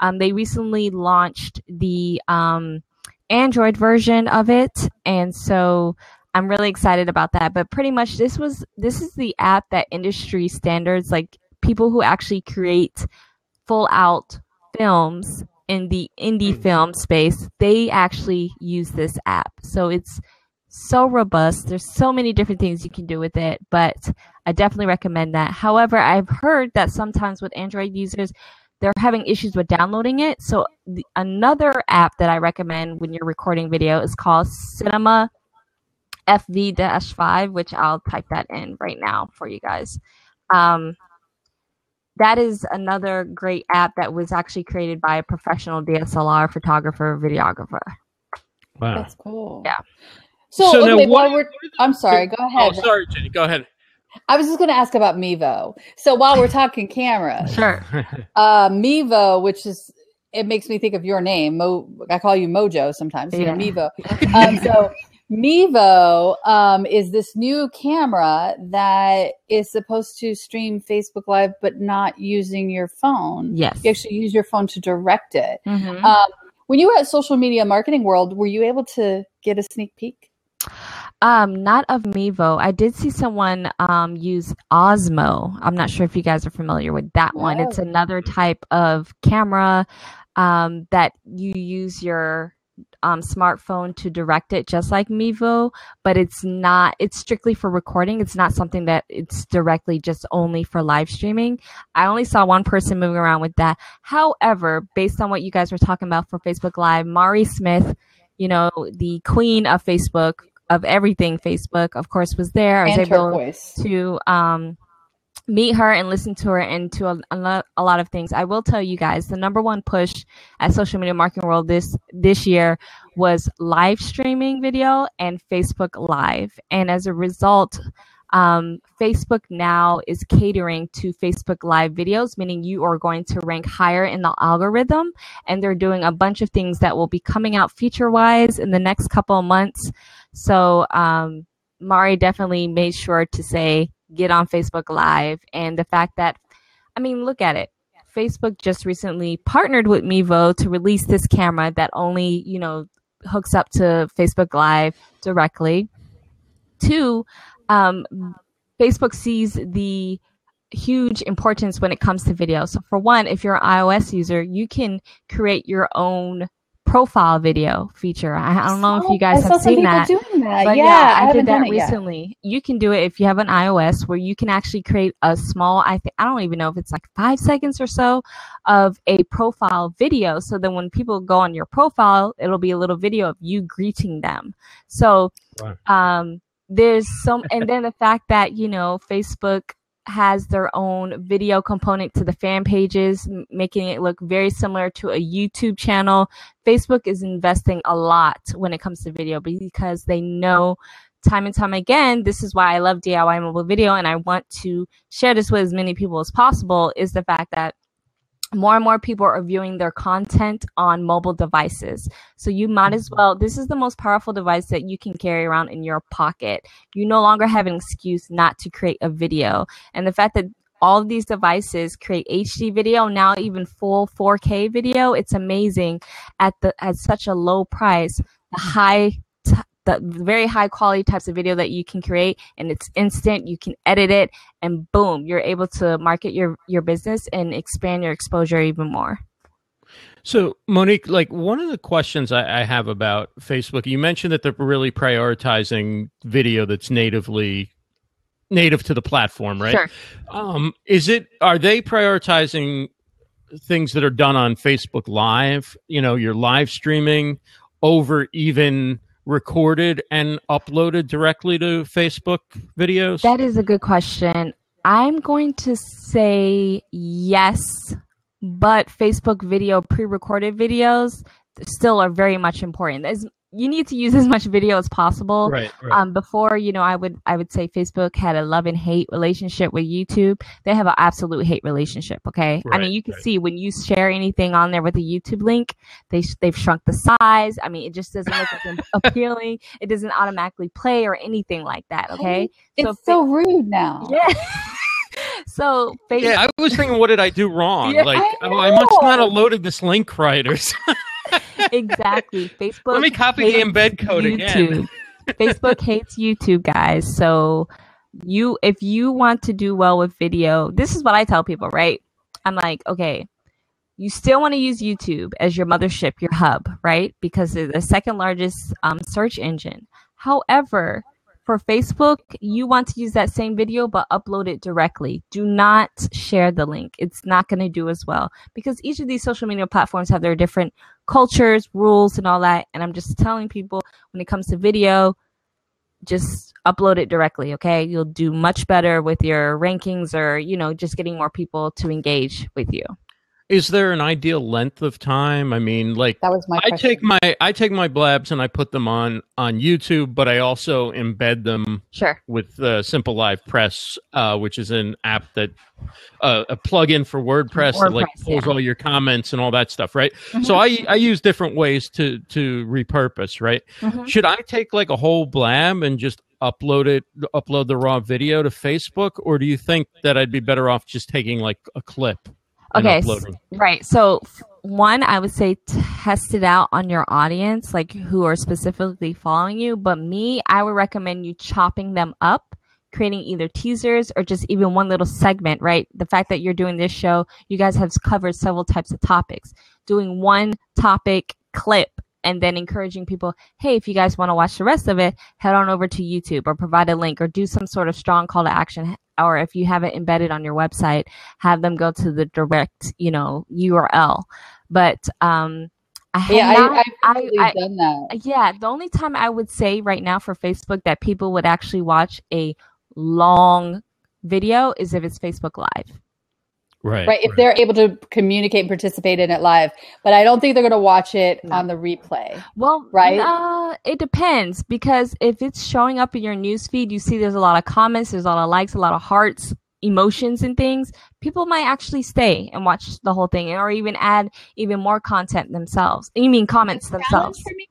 Um, they recently launched the um, Android version of it. And so I'm really excited about that. But pretty much this was, this is the app that industry standards, like people who actually create full out films in the indie film space, they actually use this app. So it's so robust. There's so many different things you can do with it, but I definitely recommend that. However, I've heard that sometimes with Android users, they're having issues with downloading it. So the, another app that I recommend when you're recording video is called Cinema F V five, which I'll type that in right now for you guys. Um, That is another great app that was actually created by a professional D S L R photographer, videographer. Wow. That's cool. Yeah. So, so okay, what, while we're, I'm sorry, go ahead. Oh, sorry, Jenny, go ahead. I was just going to ask about Mevo. So while we're talking cameras. Sure. uh, Mevo, which is, it makes me think of your name. Mo, I call you Mojo sometimes. Yeah. You know, Mevo. um, so Mevo um, is this new camera that is supposed to stream Facebook Live, but not using your phone. Yes. You actually use your phone to direct it. Mm-hmm. Um, when you were at Social Media Marketing World, were you able to get a sneak peek? Um, not of Mevo. I did see someone um, use Osmo. I'm not sure if you guys are familiar with that no. one. It's another type of camera um, that you use your Um, smartphone to direct it, just like Mevo, but it's not, it's strictly for recording. It's not something that it's directly just only for live streaming. I only saw one person moving around with that. However, based on what you guys were talking about for Facebook Live, Mari Smith, you know, the queen of Facebook, of everything Facebook, of course, was there. I was and able turquoise. to um, meet her and listen to her and to a, a, lot, a lot of things. I will tell you guys, the number one push at Social Media Marketing World this this year was live streaming video and Facebook Live. And as a result, um, Facebook now is catering to Facebook Live videos, meaning you are going to rank higher in the algorithm. And they're doing a bunch of things that will be coming out feature-wise in the next couple of months. So um, Mari definitely made sure to say, get on Facebook Live. And the fact that, I mean, look at it. Facebook just recently partnered with Mevo to release this camera that only, you know, hooks up to Facebook Live directly. Two, um, Facebook sees the huge importance when it comes to video. So for one, if you're an iOS user, you can create your own profile video feature. I, I don't know if you guys have seen that, doing that. But yeah, yeah I, I did that recently. Yet. You can do it if you have an iOS where you can actually create a small, I think I don't even know if it's like five seconds or so of a profile video. So then when people go on your profile, it'll be a little video of you greeting them. So right. um, there's some, and then the fact that, you know, Facebook has their own video component to the fan pages, making it look very similar to a YouTube channel. Facebook is investing a lot when it comes to video because they know time and time again, this is why I love D I Y mobile video, and I want to share this with as many people as possible, is the fact that more and more people are viewing their content on mobile devices. So you might as well, this is the most powerful device that you can carry around in your pocket. You no longer have an excuse not to create a video. And the fact that all of these devices create H D video, now even full four K video, it's amazing at the at such a low price, the high t- the very high quality types of video that you can create, and it's instant. You can edit it and boom, you're able to market your, your business and expand your exposure even more. So Monique, like one of the questions I, I have about Facebook, you mentioned that they're really prioritizing video that's natively native to the platform, right? Sure. Um, is it, are they prioritizing things that are done on Facebook Live, you know, your live streaming over even recorded and uploaded directly to Facebook videos? That is a good question. I'm going to say yes, but Facebook video, pre-recorded videos still are very much important. As, you need to use as much video as possible. Right, right. Um, before, you know, I would I would say Facebook had a love and hate relationship with YouTube. They have an absolute hate relationship, okay? Right, I mean, you can right. see when you share anything on there with a YouTube link, they, they've shrunk the size. I mean, it just doesn't look appealing. It doesn't automatically play or anything like that, okay? It's so, so rude now. Yeah. So Facebook- yeah, I was thinking, what did I do wrong? Yeah, like, I, oh, I must not have loaded this link right or something. Exactly. Facebook. Let me copy the embed code YouTube. Again. Facebook hates YouTube, guys. So you, if you want to do well with video, this is what I tell people, right? I'm like, okay, you still want to use YouTube as your mothership, your hub, right? Because they're the second largest um, search engine. However, for Facebook, you want to use that same video, but upload it directly. Do not share the link. It's not going to do as well because each of these social media platforms have their different cultures, rules, and all that. And I'm just telling people when it comes to video, just upload it directly, okay? You'll do much better with your rankings or, you know, just getting more people to engage with you. Is there an ideal length of time? I mean, like that was my I question. take my I take my blabs and I put them on on YouTube, but I also embed them sure. with uh, Simple Live Press, uh, which is an app that uh, a plugin for WordPress, WordPress that like pulls yeah. all your comments and all that stuff, right? Mm-hmm. So I I use different ways to to repurpose, right? Mm-hmm. Should I take like a whole blab and just upload it, upload the raw video to Facebook, or do you think that I'd be better off just taking like a clip? Okay, right. So one, I would say test it out on your audience, like who are specifically following you. But me, I would recommend you chopping them up, creating either teasers or just even one little segment, right? The fact that you're doing this show, you guys have covered several types of topics, doing one topic clip and then encouraging people, hey, if you guys want to watch the rest of it, head on over to YouTube or provide a link or do some sort of strong call to action. Or if you have it embedded on your website, have them go to the direct, you know, U R L. But um, I have yeah, not, I, I've I, I, done that. Yeah, the only time I would say right now for Facebook that people would actually watch a long video is if it's Facebook Live. Right, right. If right. they're able to communicate and participate in it live, but I don't think they're going to watch it no. on the replay. Well, right. Uh, it depends because if it's showing up in your newsfeed, you see there's a lot of comments, there's a lot of likes, a lot of hearts, emotions, and things. People might actually stay and watch the whole thing, or even add even more content themselves. You mean comments the themselves? Me,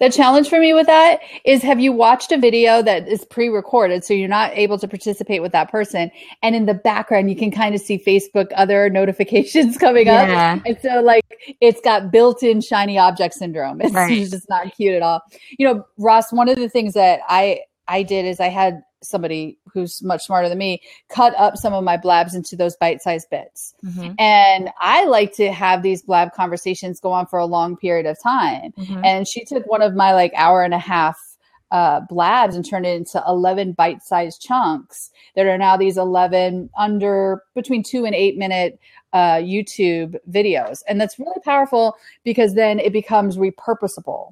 the challenge for me with that is: have you watched a video that is pre-recorded, so you're not able to participate with that person, and in the background you can kind of see Facebook other notifications coming yeah. up, and so like it's got built-in shiny object syndrome. It's right. just not cute at all. You know, Ross, one of the things that I I did is I had somebody who's much smarter than me cut up some of my blabs into those bite-sized bits. Mm-hmm. And I like to have these blab conversations go on for a long period of time. Mm-hmm. And she took one of my like hour and a half uh, blabs and turned it into eleven bite-sized chunks that are now these eleven under between two and eight minute uh, YouTube videos. And that's really powerful because then it becomes repurposable.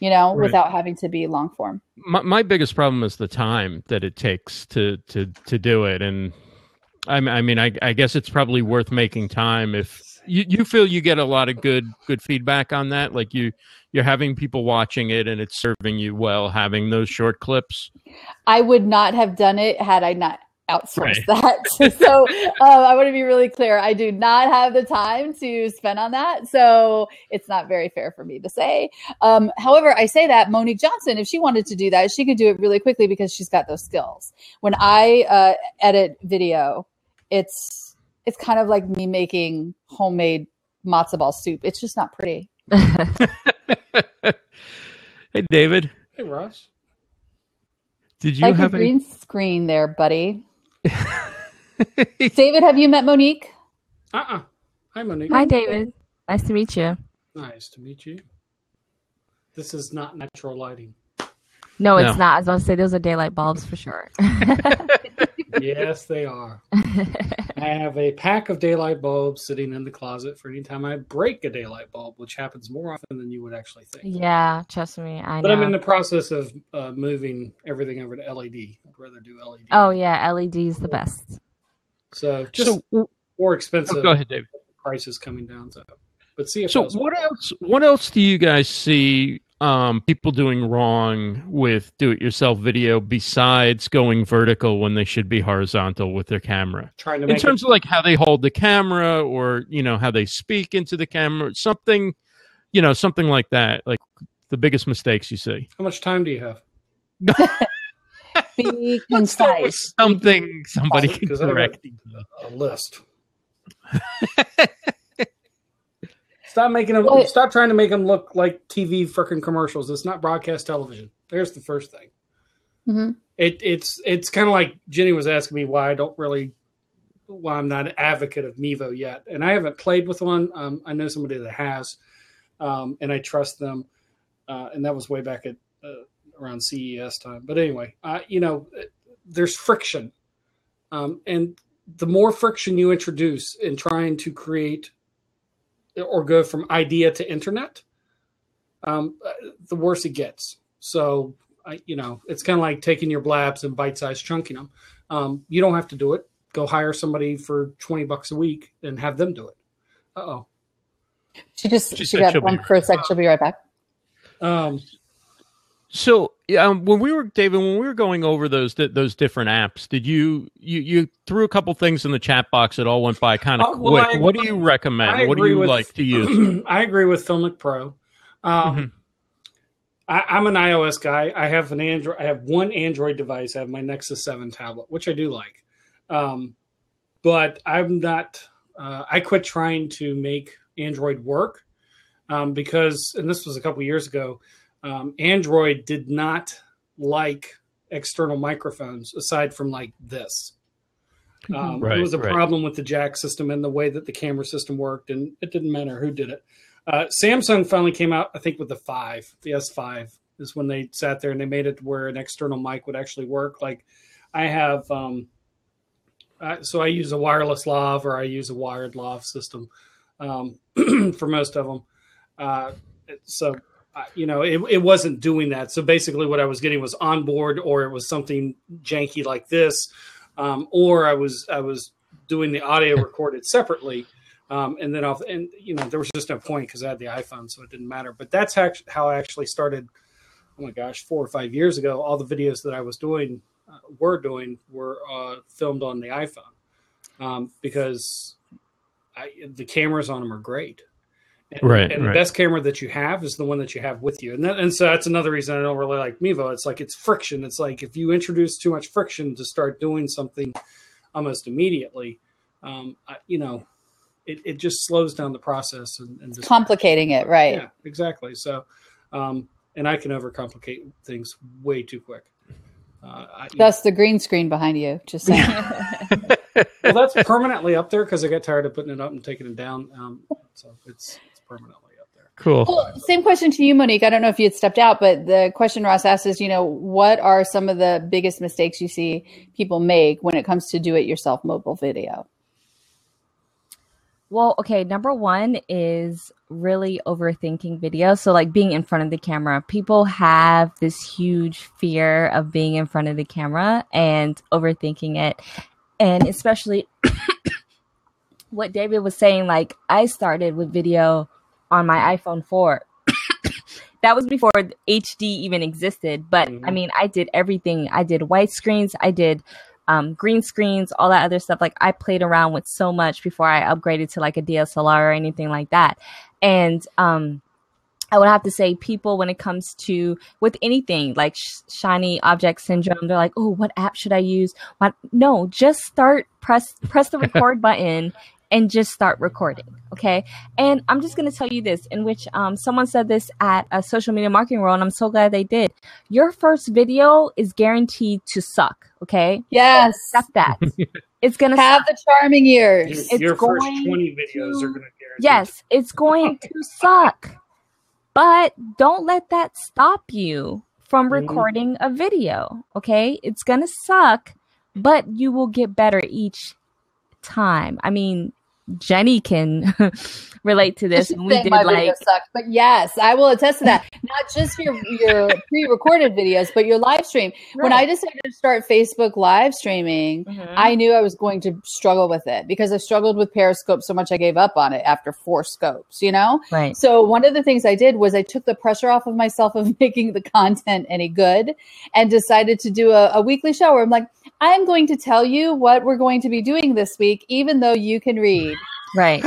You know, right. without having to be long form. My, my biggest problem is the time that it takes to to to do it, and I, I mean, I, I guess it's probably worth making time if you, you feel you get a lot of good good feedback on that? Like you, you're having people watching it and it's serving you well, having those short clips? I would not have done it had I not outsourced right. that. So um, I want to be really clear. I do not have the time to spend on that. So it's not very fair for me to say. Um, however, I say that Monique Johnson, if she wanted to do that, she could do it really quickly because she's got those skills. When I uh, edit video, it's it's kind of like me making homemade matzo ball soup. It's just not pretty. Hey, David. Hey, Ross. Did you like have a green any- screen there, buddy? David, have you met Monique? Uh-uh. Hi, Monique. Hi, David. Nice to meet you. Nice to meet you. This is not natural lighting. No, it's no. not. I was about to say, those are daylight bulbs for sure. Yes, they are. I have a pack of daylight bulbs sitting in the closet for any time I break a daylight bulb, which happens more often than you would actually think. Yeah, trust me, I know. But I'm in the process of uh, moving everything over to L E D. I'd rather do L E D. Oh, yeah, L E D is the best. So just so, more expensive. Oh, go ahead, Dave. Prices coming down. So, but see if so what else, what else do you guys see Um, people doing wrong with do-it-yourself video besides going vertical when they should be horizontal with their camera? Trying to make in terms it- of like how they hold the camera or, you know, how they speak into the camera, something, you know, something like that. Like the biggest mistakes you see. How much time do you have? Be concise. Something somebody can correct. A list. Stop making them. Well, stop trying to make them look like T V freaking commercials. It's not broadcast television. There's the first thing. Mm-hmm. It, it's it's kind of like Jenny was asking me why I don't really, why I'm not an advocate of Mevo yet, and I haven't played with one. Um, I know somebody that has, um, and I trust them. Uh, and that was way back at uh, around C E S time. But anyway, uh, you know, there's friction, um, and the more friction you introduce in trying to create or go from idea to internet, um, the worse it gets. So, I, you know, it's kind of like taking your blabs and bite-sized chunking them. Um, you don't have to do it. Go hire somebody for twenty bucks a week and have them do it. Uh-oh. She just, she, she got one for a sec. She'll be right back. Um, So um, when we were, David, when we were going over those th- those different apps, did you, you you threw a couple things in the chat box that all went by kind of uh, well, quick. I, what do you recommend? What do you with, like to use? I agree with Filmic Pro. Um, mm-hmm. I, I'm an iOS guy. I have an Android. I have one Android device. I have my Nexus seven tablet, which I do like. Um, but I'm not. Uh, I quit trying to make Android work um, because, and this was a couple years ago. Um, Android did not like external microphones aside from like this. Um, right, it was a right. problem with the jack system and the way that the camera system worked, and it didn't matter who did it. Uh, Samsung finally came out, I think, with the five. The S five is when they sat there and they made it where an external mic would actually work. Like I have, um, uh, so I use a wireless lav or I use a wired lav system um, for most of them. Uh, so... Uh, you know, it, it wasn't doing that. So basically what I was getting was on board, or it was something janky like this, um, or I was I was doing the audio recorded separately. Um, and then, off, and you know, there was just no point because I had the iPhone, so it didn't matter. But that's how, how I actually started, oh my gosh, four or five years ago. All the videos that I was doing, uh, were doing, were uh, filmed on the iPhone um, because I, the cameras on them are great. And, right, and right. the best camera that you have is the one that you have with you. And that, and so that's another reason I don't really like Mevo. It's like it's friction. It's like if you introduce too much friction to start doing something almost immediately, um, I, you know, it, it just slows down the process. and, and just, Complicating it, right. Yeah, exactly. So, um, and I can overcomplicate things way too quick. Uh, I, that's the green screen behind you, just saying. Well, that's permanently up there because I got tired of putting it up and taking it down. Um, so it's... permanently up there. Cool. Well, same question to you, Monique. I don't know if you had stepped out, but the question Ross asked is, you know, what are some of the biggest mistakes you see people make when it comes to do-it-yourself mobile video? Well, okay. Number one is really overthinking video. So like being in front of the camera, people have this huge fear of being in front of the camera and overthinking it. And especially what David was saying, like I started with video on my iPhone four. That was before H D even existed. But mm-hmm. I mean, I did everything. I did white screens. I did um, green screens, all that other stuff. Like I played around with so much before I upgraded to like a D S L R or anything like that. And um, I would have to say people, when it comes to with anything like sh- shiny object syndrome, they're like, oh, what app should I use? What? No, just start. Press, press the record button and just start recording, okay? And I'm just going to tell you this, in which um, someone said this at a Social Media Marketing World, and I'm so glad they did. Your first video is guaranteed to suck, okay? Yes. Accept that. It's going to Have suck. The charming years. Your, your first twenty videos to, are going to guarantee. Yes, it's going to suck. But don't let that stop you from recording a video, okay? It's going to suck, but you will get better each time. I mean, Jenny can relate to this. And we did my like, sucked, but yes, I will attest to that. Not just your your pre-recorded videos, but your live stream. Right. When I decided to start Facebook live streaming, mm-hmm. I knew I was going to struggle with it because I struggled with Periscope so much I gave up on it after four scopes, you know? Right. So one of the things I did was I took the pressure off of myself of making the content any good and decided to do a, a weekly show where I'm like, I'm going to tell you what we're going to be doing this week, even though you can read. Right.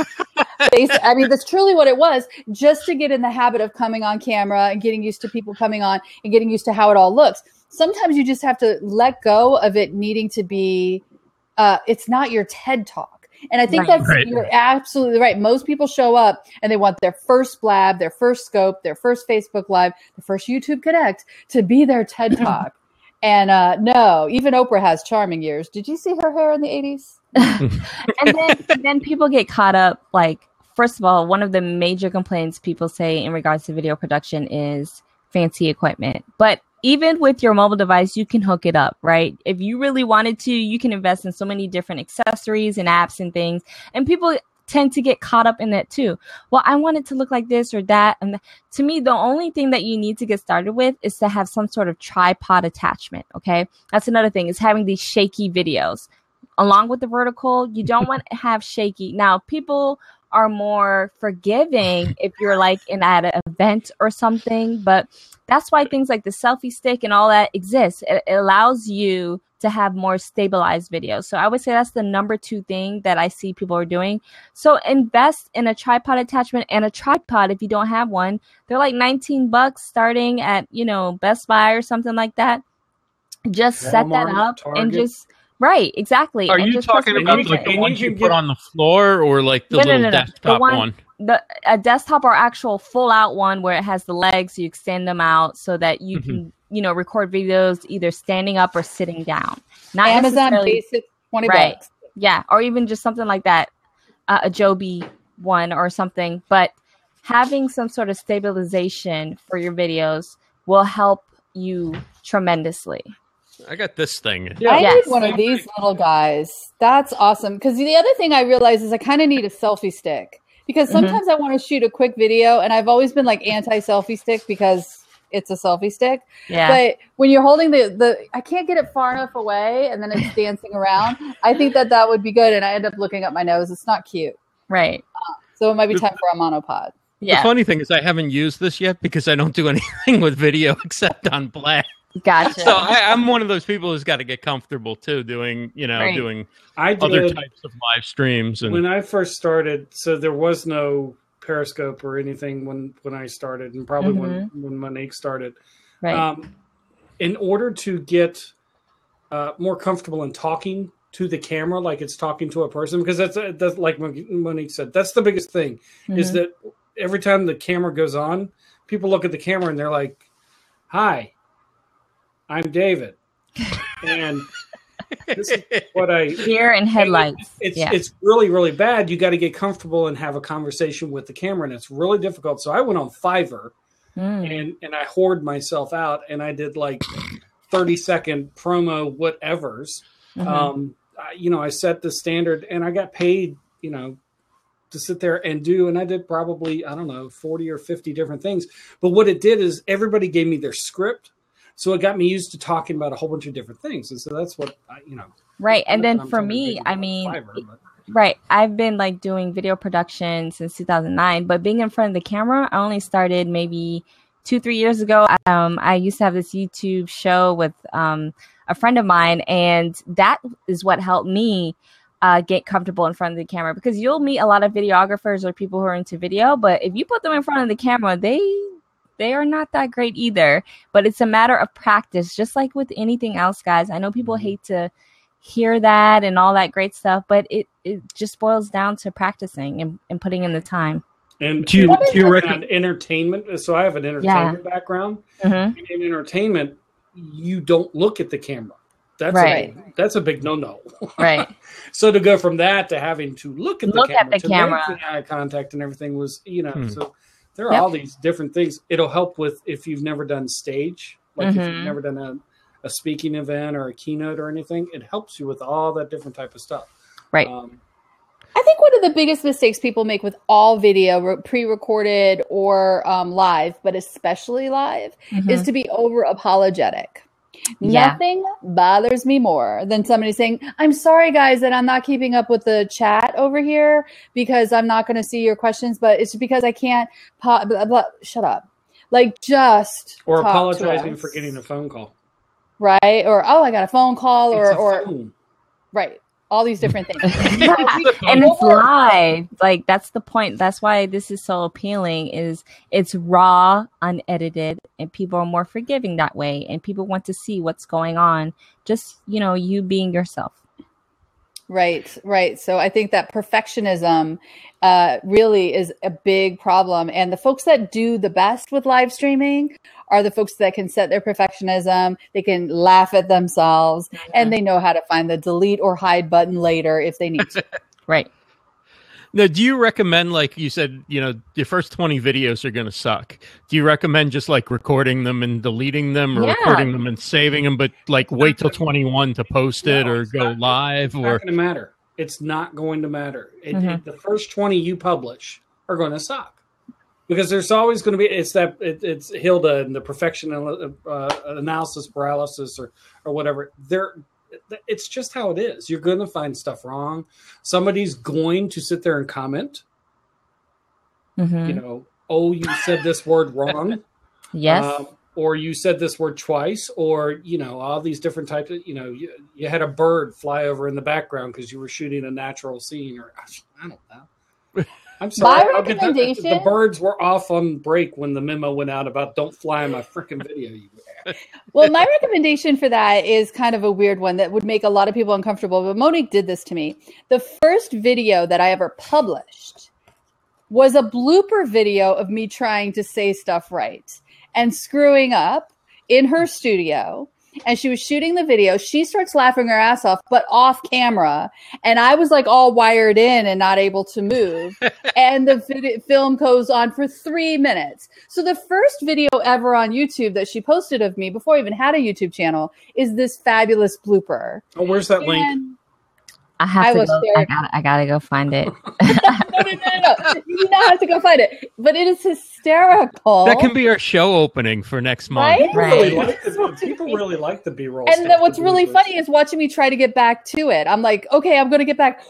I mean, that's truly what it was, just to get in the habit of coming on camera and getting used to people coming on and getting used to how it all looks. Sometimes you just have to let go of it needing to be, uh, it's not your TED Talk. And I think right. that's right. you're absolutely right. Most people show up and they want their first blab, their first scope, their first Facebook Live, their first YouTube Connect to be their TED Talk. And uh, no, even Oprah has charming years. Did you see her hair in the eighties? and then, and then people get caught up. Like, first of all, one of the major complaints people say in regards to video production is fancy equipment. But even with your mobile device, you can hook it up, right? If you really wanted to, you can invest in so many different accessories and apps and things. And people tend to get caught up in that too. Well, I want it to look like this or that. And to me, the only thing that you need to get started with is to have some sort of tripod attachment, okay? That's another thing, is having these shaky videos. Along with the vertical, you don't want to have shaky. Now, people are more forgiving if you're like in at an event or something, but that's why things like the selfie stick and all that exists. It, it allows you to have more stabilized videos. So I would say that's the number two thing that I see people are doing. So invest in a tripod attachment and a tripod if you don't have one. They're like nineteen bucks starting at, you know, Best Buy or something like that. Just Walmart, set that up Target. And just... Right, exactly. Are and you talking about like the ones you put on the floor or like the no, little no, no, no. desktop the one, one? The, a desktop or actual full-out one where it has the legs, you extend them out so that you mm-hmm. can, you know, record videos either standing up or sitting down. Not Amazon Basic, twenty right. bucks. Yeah, or even just something like that, uh, a Joby one or something. But having some sort of stabilization for your videos will help you tremendously. I got this thing. Yeah. I yes. need one of these little guys. That's awesome. Because the other thing I realized is I kind of need a selfie stick. Because sometimes mm-hmm. I want to shoot a quick video. And I've always been like anti-selfie stick because it's a selfie stick. Yeah. But when you're holding the, the I can't get it far enough away. And then it's dancing around. I think that that would be good. And I end up looking up my nose. It's not cute. Right. Uh, so it might be time for a monopod. Yeah. The funny thing is I haven't used this yet because I don't do anything with video except on Blab. Gotcha. So I, I'm one of those people who's got to get comfortable too, doing you know, right. doing I did, other types of live streams. And when I first started, so there was no Periscope or anything when, when I started, and probably mm-hmm. when, when Monique started. Right. Um, in order to get uh, more comfortable in talking to the camera, like it's talking to a person, because that's, that's like Monique said, that's the biggest thing mm-hmm. is that every time the camera goes on, people look at the camera and they're like, "Hi. I'm David, and this is what I deer in headlights." It's yeah. it's really really bad. You got to get comfortable and have a conversation with the camera, and it's really difficult. So I went on Fiverr, mm. and and I hoard myself out, and I did like thirty second promo whatevers. Mm-hmm. Um, I, you know, I set the standard, and I got paid. You know, to sit there and do, and I did probably I don't know forty or fifty different things. But what it did is everybody gave me their script. So it got me used to talking about a whole bunch of different things. And so that's what, I, you know. Right. And then for me, I mean, Right. I've been like doing video production since two thousand nine, but being in front of the camera, I only started maybe two, three years ago. Um, I used to have this YouTube show with um, a friend of mine, and that is what helped me uh, get comfortable in front of the camera, because you'll meet a lot of videographers or people who are into video, but if you put them in front of the camera, they... they are not that great either, but it's a matter of practice, just like with anything else, guys. I know people hate to hear that and all that great stuff, but it, it just boils down to practicing and, and putting in the time. And do you, do you recommend entertainment? So I have an entertainment yeah. background. Mm-hmm. In entertainment, you don't look at the camera. That's right. A, that's a big no-no. Right. So to go from that to having to look at the look camera, at the to camera. Make the eye contact and everything was, you know, hmm. so... There are yep. all these different things. It'll help with if you've never done stage, like mm-hmm. if you've never done a, a speaking event or a keynote or anything. It helps you with all that different type of stuff. Right. Um, I think one of the biggest mistakes people make with all video, pre-recorded or um, live, but especially live, mm-hmm. is to be over-apologetic. Yeah. Nothing bothers me more than somebody saying, I'm sorry, guys, that I'm not keeping up with the chat over here because I'm not going to see your questions, but it's because I can't po- blah, blah. Shut up. Like, just or apologizing for getting a phone call. Right. Or, oh, I got a phone call or, or phone. Right. All these different things. And it's live. Like, that's the point. That's why this is so appealing, is it's raw, unedited, and people are more forgiving that way. And people want to see what's going on. Just, you know, you being yourself. Right, right. So I think that perfectionism uh, really is a big problem. And the folks that do the best with live streaming are the folks that can set their perfectionism. They can laugh at themselves, mm-hmm. and they know how to find the delete or hide button later if they need to. Right. Now, do you recommend, like you said, you know, your first twenty videos are going to suck. Do you recommend just like recording them and deleting them, or yeah. recording them and saving them, but like wait till twenty-one to post it, no, or go not, live? It's or... not going to matter. It's not going to matter. It, mm-hmm. it, the first twenty you publish are going to suck, because there's always going to be, it's that it, it's Hilda and the perfection uh, analysis paralysis or, or whatever. There. It's just how it is. You're going to find stuff wrong. Somebody's going to sit there and comment. Mm-hmm. You know, oh, you said this word wrong. Yes. Um, or you said this word twice, or, you know, all these different types of, you know, you, you had a bird fly over in the background because you were shooting a natural scene, or I don't know. I'm sorry. My recommendation, the, the birds were off on break when the memo went out about don't fly in my freaking video. You well, my recommendation for that is kind of a weird one that would make a lot of people uncomfortable. But Monique did this to me. The first video that I ever published was a blooper video of me trying to say stuff right and screwing up in her studio. And she was shooting the video. She starts laughing her ass off, but off camera. And I was like all wired in and not able to move. And the video, film goes on for three minutes. So the first video ever on YouTube that she posted of me before I even had a YouTube channel is this fabulous blooper. Oh, where's that and- link? I have I to. Go, I got. I gotta go find it. no, no, no, no, no! You do not have to go find it, but it is hysterical. That can be our show opening for next month. Right? Right. Really like the, people really like the B-roll. And then what's really funny is watching me try to get back to it. I'm like, okay, I'm gonna get back,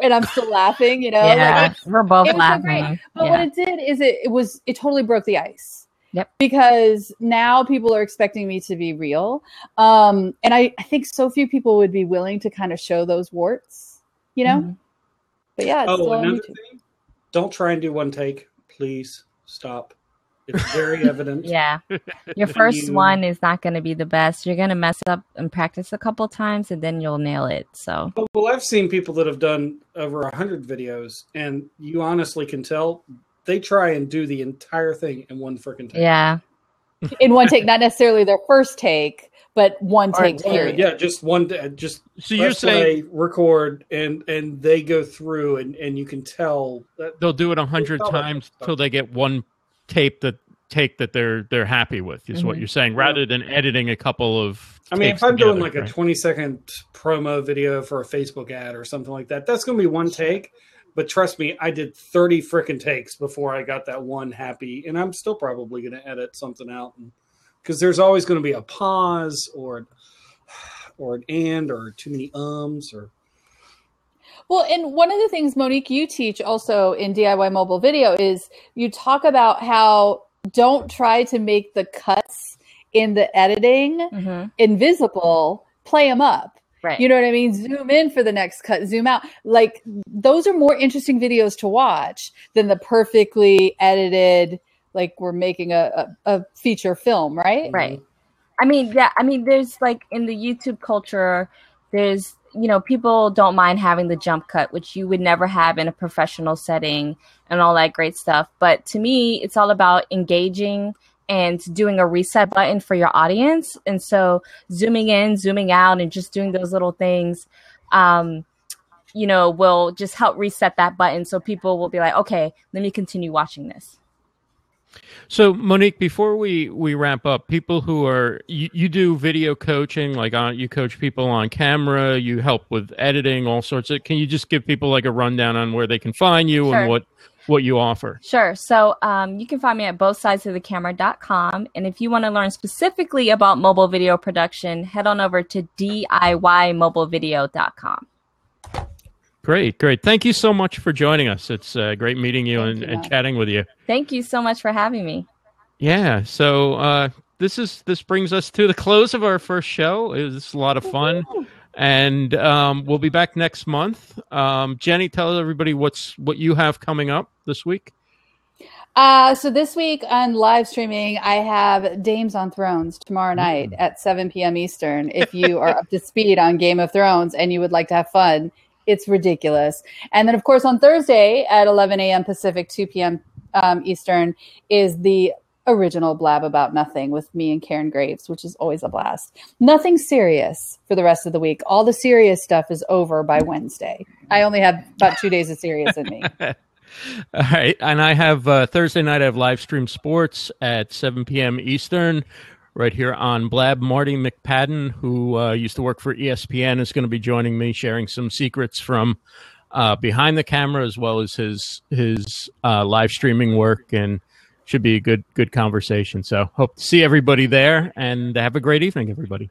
and I'm still laughing. You know, yeah, like, we're both it laughing. Was so great. But yeah. what it did is it, it was it totally broke the ice. Yep. Because now people are expecting me to be real. Um, and I, I think so few people would be willing to kind of show those warts, you know? Mm-hmm. But yeah, it's oh, still another on YouTube. Thing, don't try and do one take. Please stop. It's very evident. Yeah. Your first you... one is not going to be the best. You're going to mess up and practice a couple times, and then you'll nail it. So, well, I've seen people that have done over one hundred videos, and you honestly can tell – they try and do the entire thing in one freaking take. Yeah. In one take, not necessarily their first take, but one take. Right, period. Yeah, just one. Just so you're saying play, record and and they go through and, and you can tell that they'll do it a hundred times till they get one tape that take that they're they're happy with is mm-hmm. what you're saying, rather yeah. than editing a couple of. I mean, if I'm together, doing like right? a twenty second promo video for a Facebook ad or something like that, that's going to be one take. But trust me, I did thirty freaking takes before I got that one happy. And I'm still probably going to edit something out, because there's always going to be a pause or, or an and or too many ums or. Well, and one of the things, Monique, you teach also in D I Y Mobile Video is you talk about how don't try to make the cuts in the editing mm-hmm. invisible, play them up. Right. You know what I mean? Zoom in for the next cut, zoom out. Like those are more interesting videos to watch than the perfectly edited, like we're making a, a, a feature film, right? Right. I mean, yeah, I mean, there's like in the YouTube culture, there's, you know, people don't mind having the jump cut, which you would never have in a professional setting and all that great stuff. But to me, it's all about engaging and doing a reset button for your audience. And so zooming in, zooming out, and just doing those little things, um, you know, will just help reset that button. So people will be like, okay, let me continue watching this. So Monique, before we, we wrap up, people who are, you, you do video coaching, like on, you coach people on camera, you help with editing, all sorts of, can you just give people like a rundown on where they can find you Sure. and what, what you offer? Sure. So um, you can find me at both sides of the camera dot com. And if you want to learn specifically about mobile video production, head on over to D I Y mobile video dot com. Great, great. Thank you so much for joining us. It's uh, great meeting you and, you and chatting with you. Thank you so much for having me. Yeah. So uh, this is this brings us to the close of our first show. It was a lot of fun, and um, we'll be back next month. Um, Jennie, tell everybody what's what you have coming up this week. Uh, so this week on live streaming, I have Dames on Thrones tomorrow night mm. at seven p.m. Eastern. If you are up to speed on Game of Thrones and you would like to have fun. It's ridiculous. And then, of course, on Thursday at eleven a.m. Pacific, two p.m. Um, Eastern is the original Blab About Nothing with me and Karen Graves, which is always a blast. Nothing serious for the rest of the week. All the serious stuff is over by Wednesday. I only have about two days of serious in me. All right. And I have uh, Thursday night, I have live stream sports at seven p.m. Eastern. Right here on Blab, Marty McPadden, who uh, used to work for E S P N, is going to be joining me, sharing some secrets from uh, behind the camera as well as his his uh, live streaming work, and should be a good good conversation. So hope to see everybody there, and have a great evening, everybody.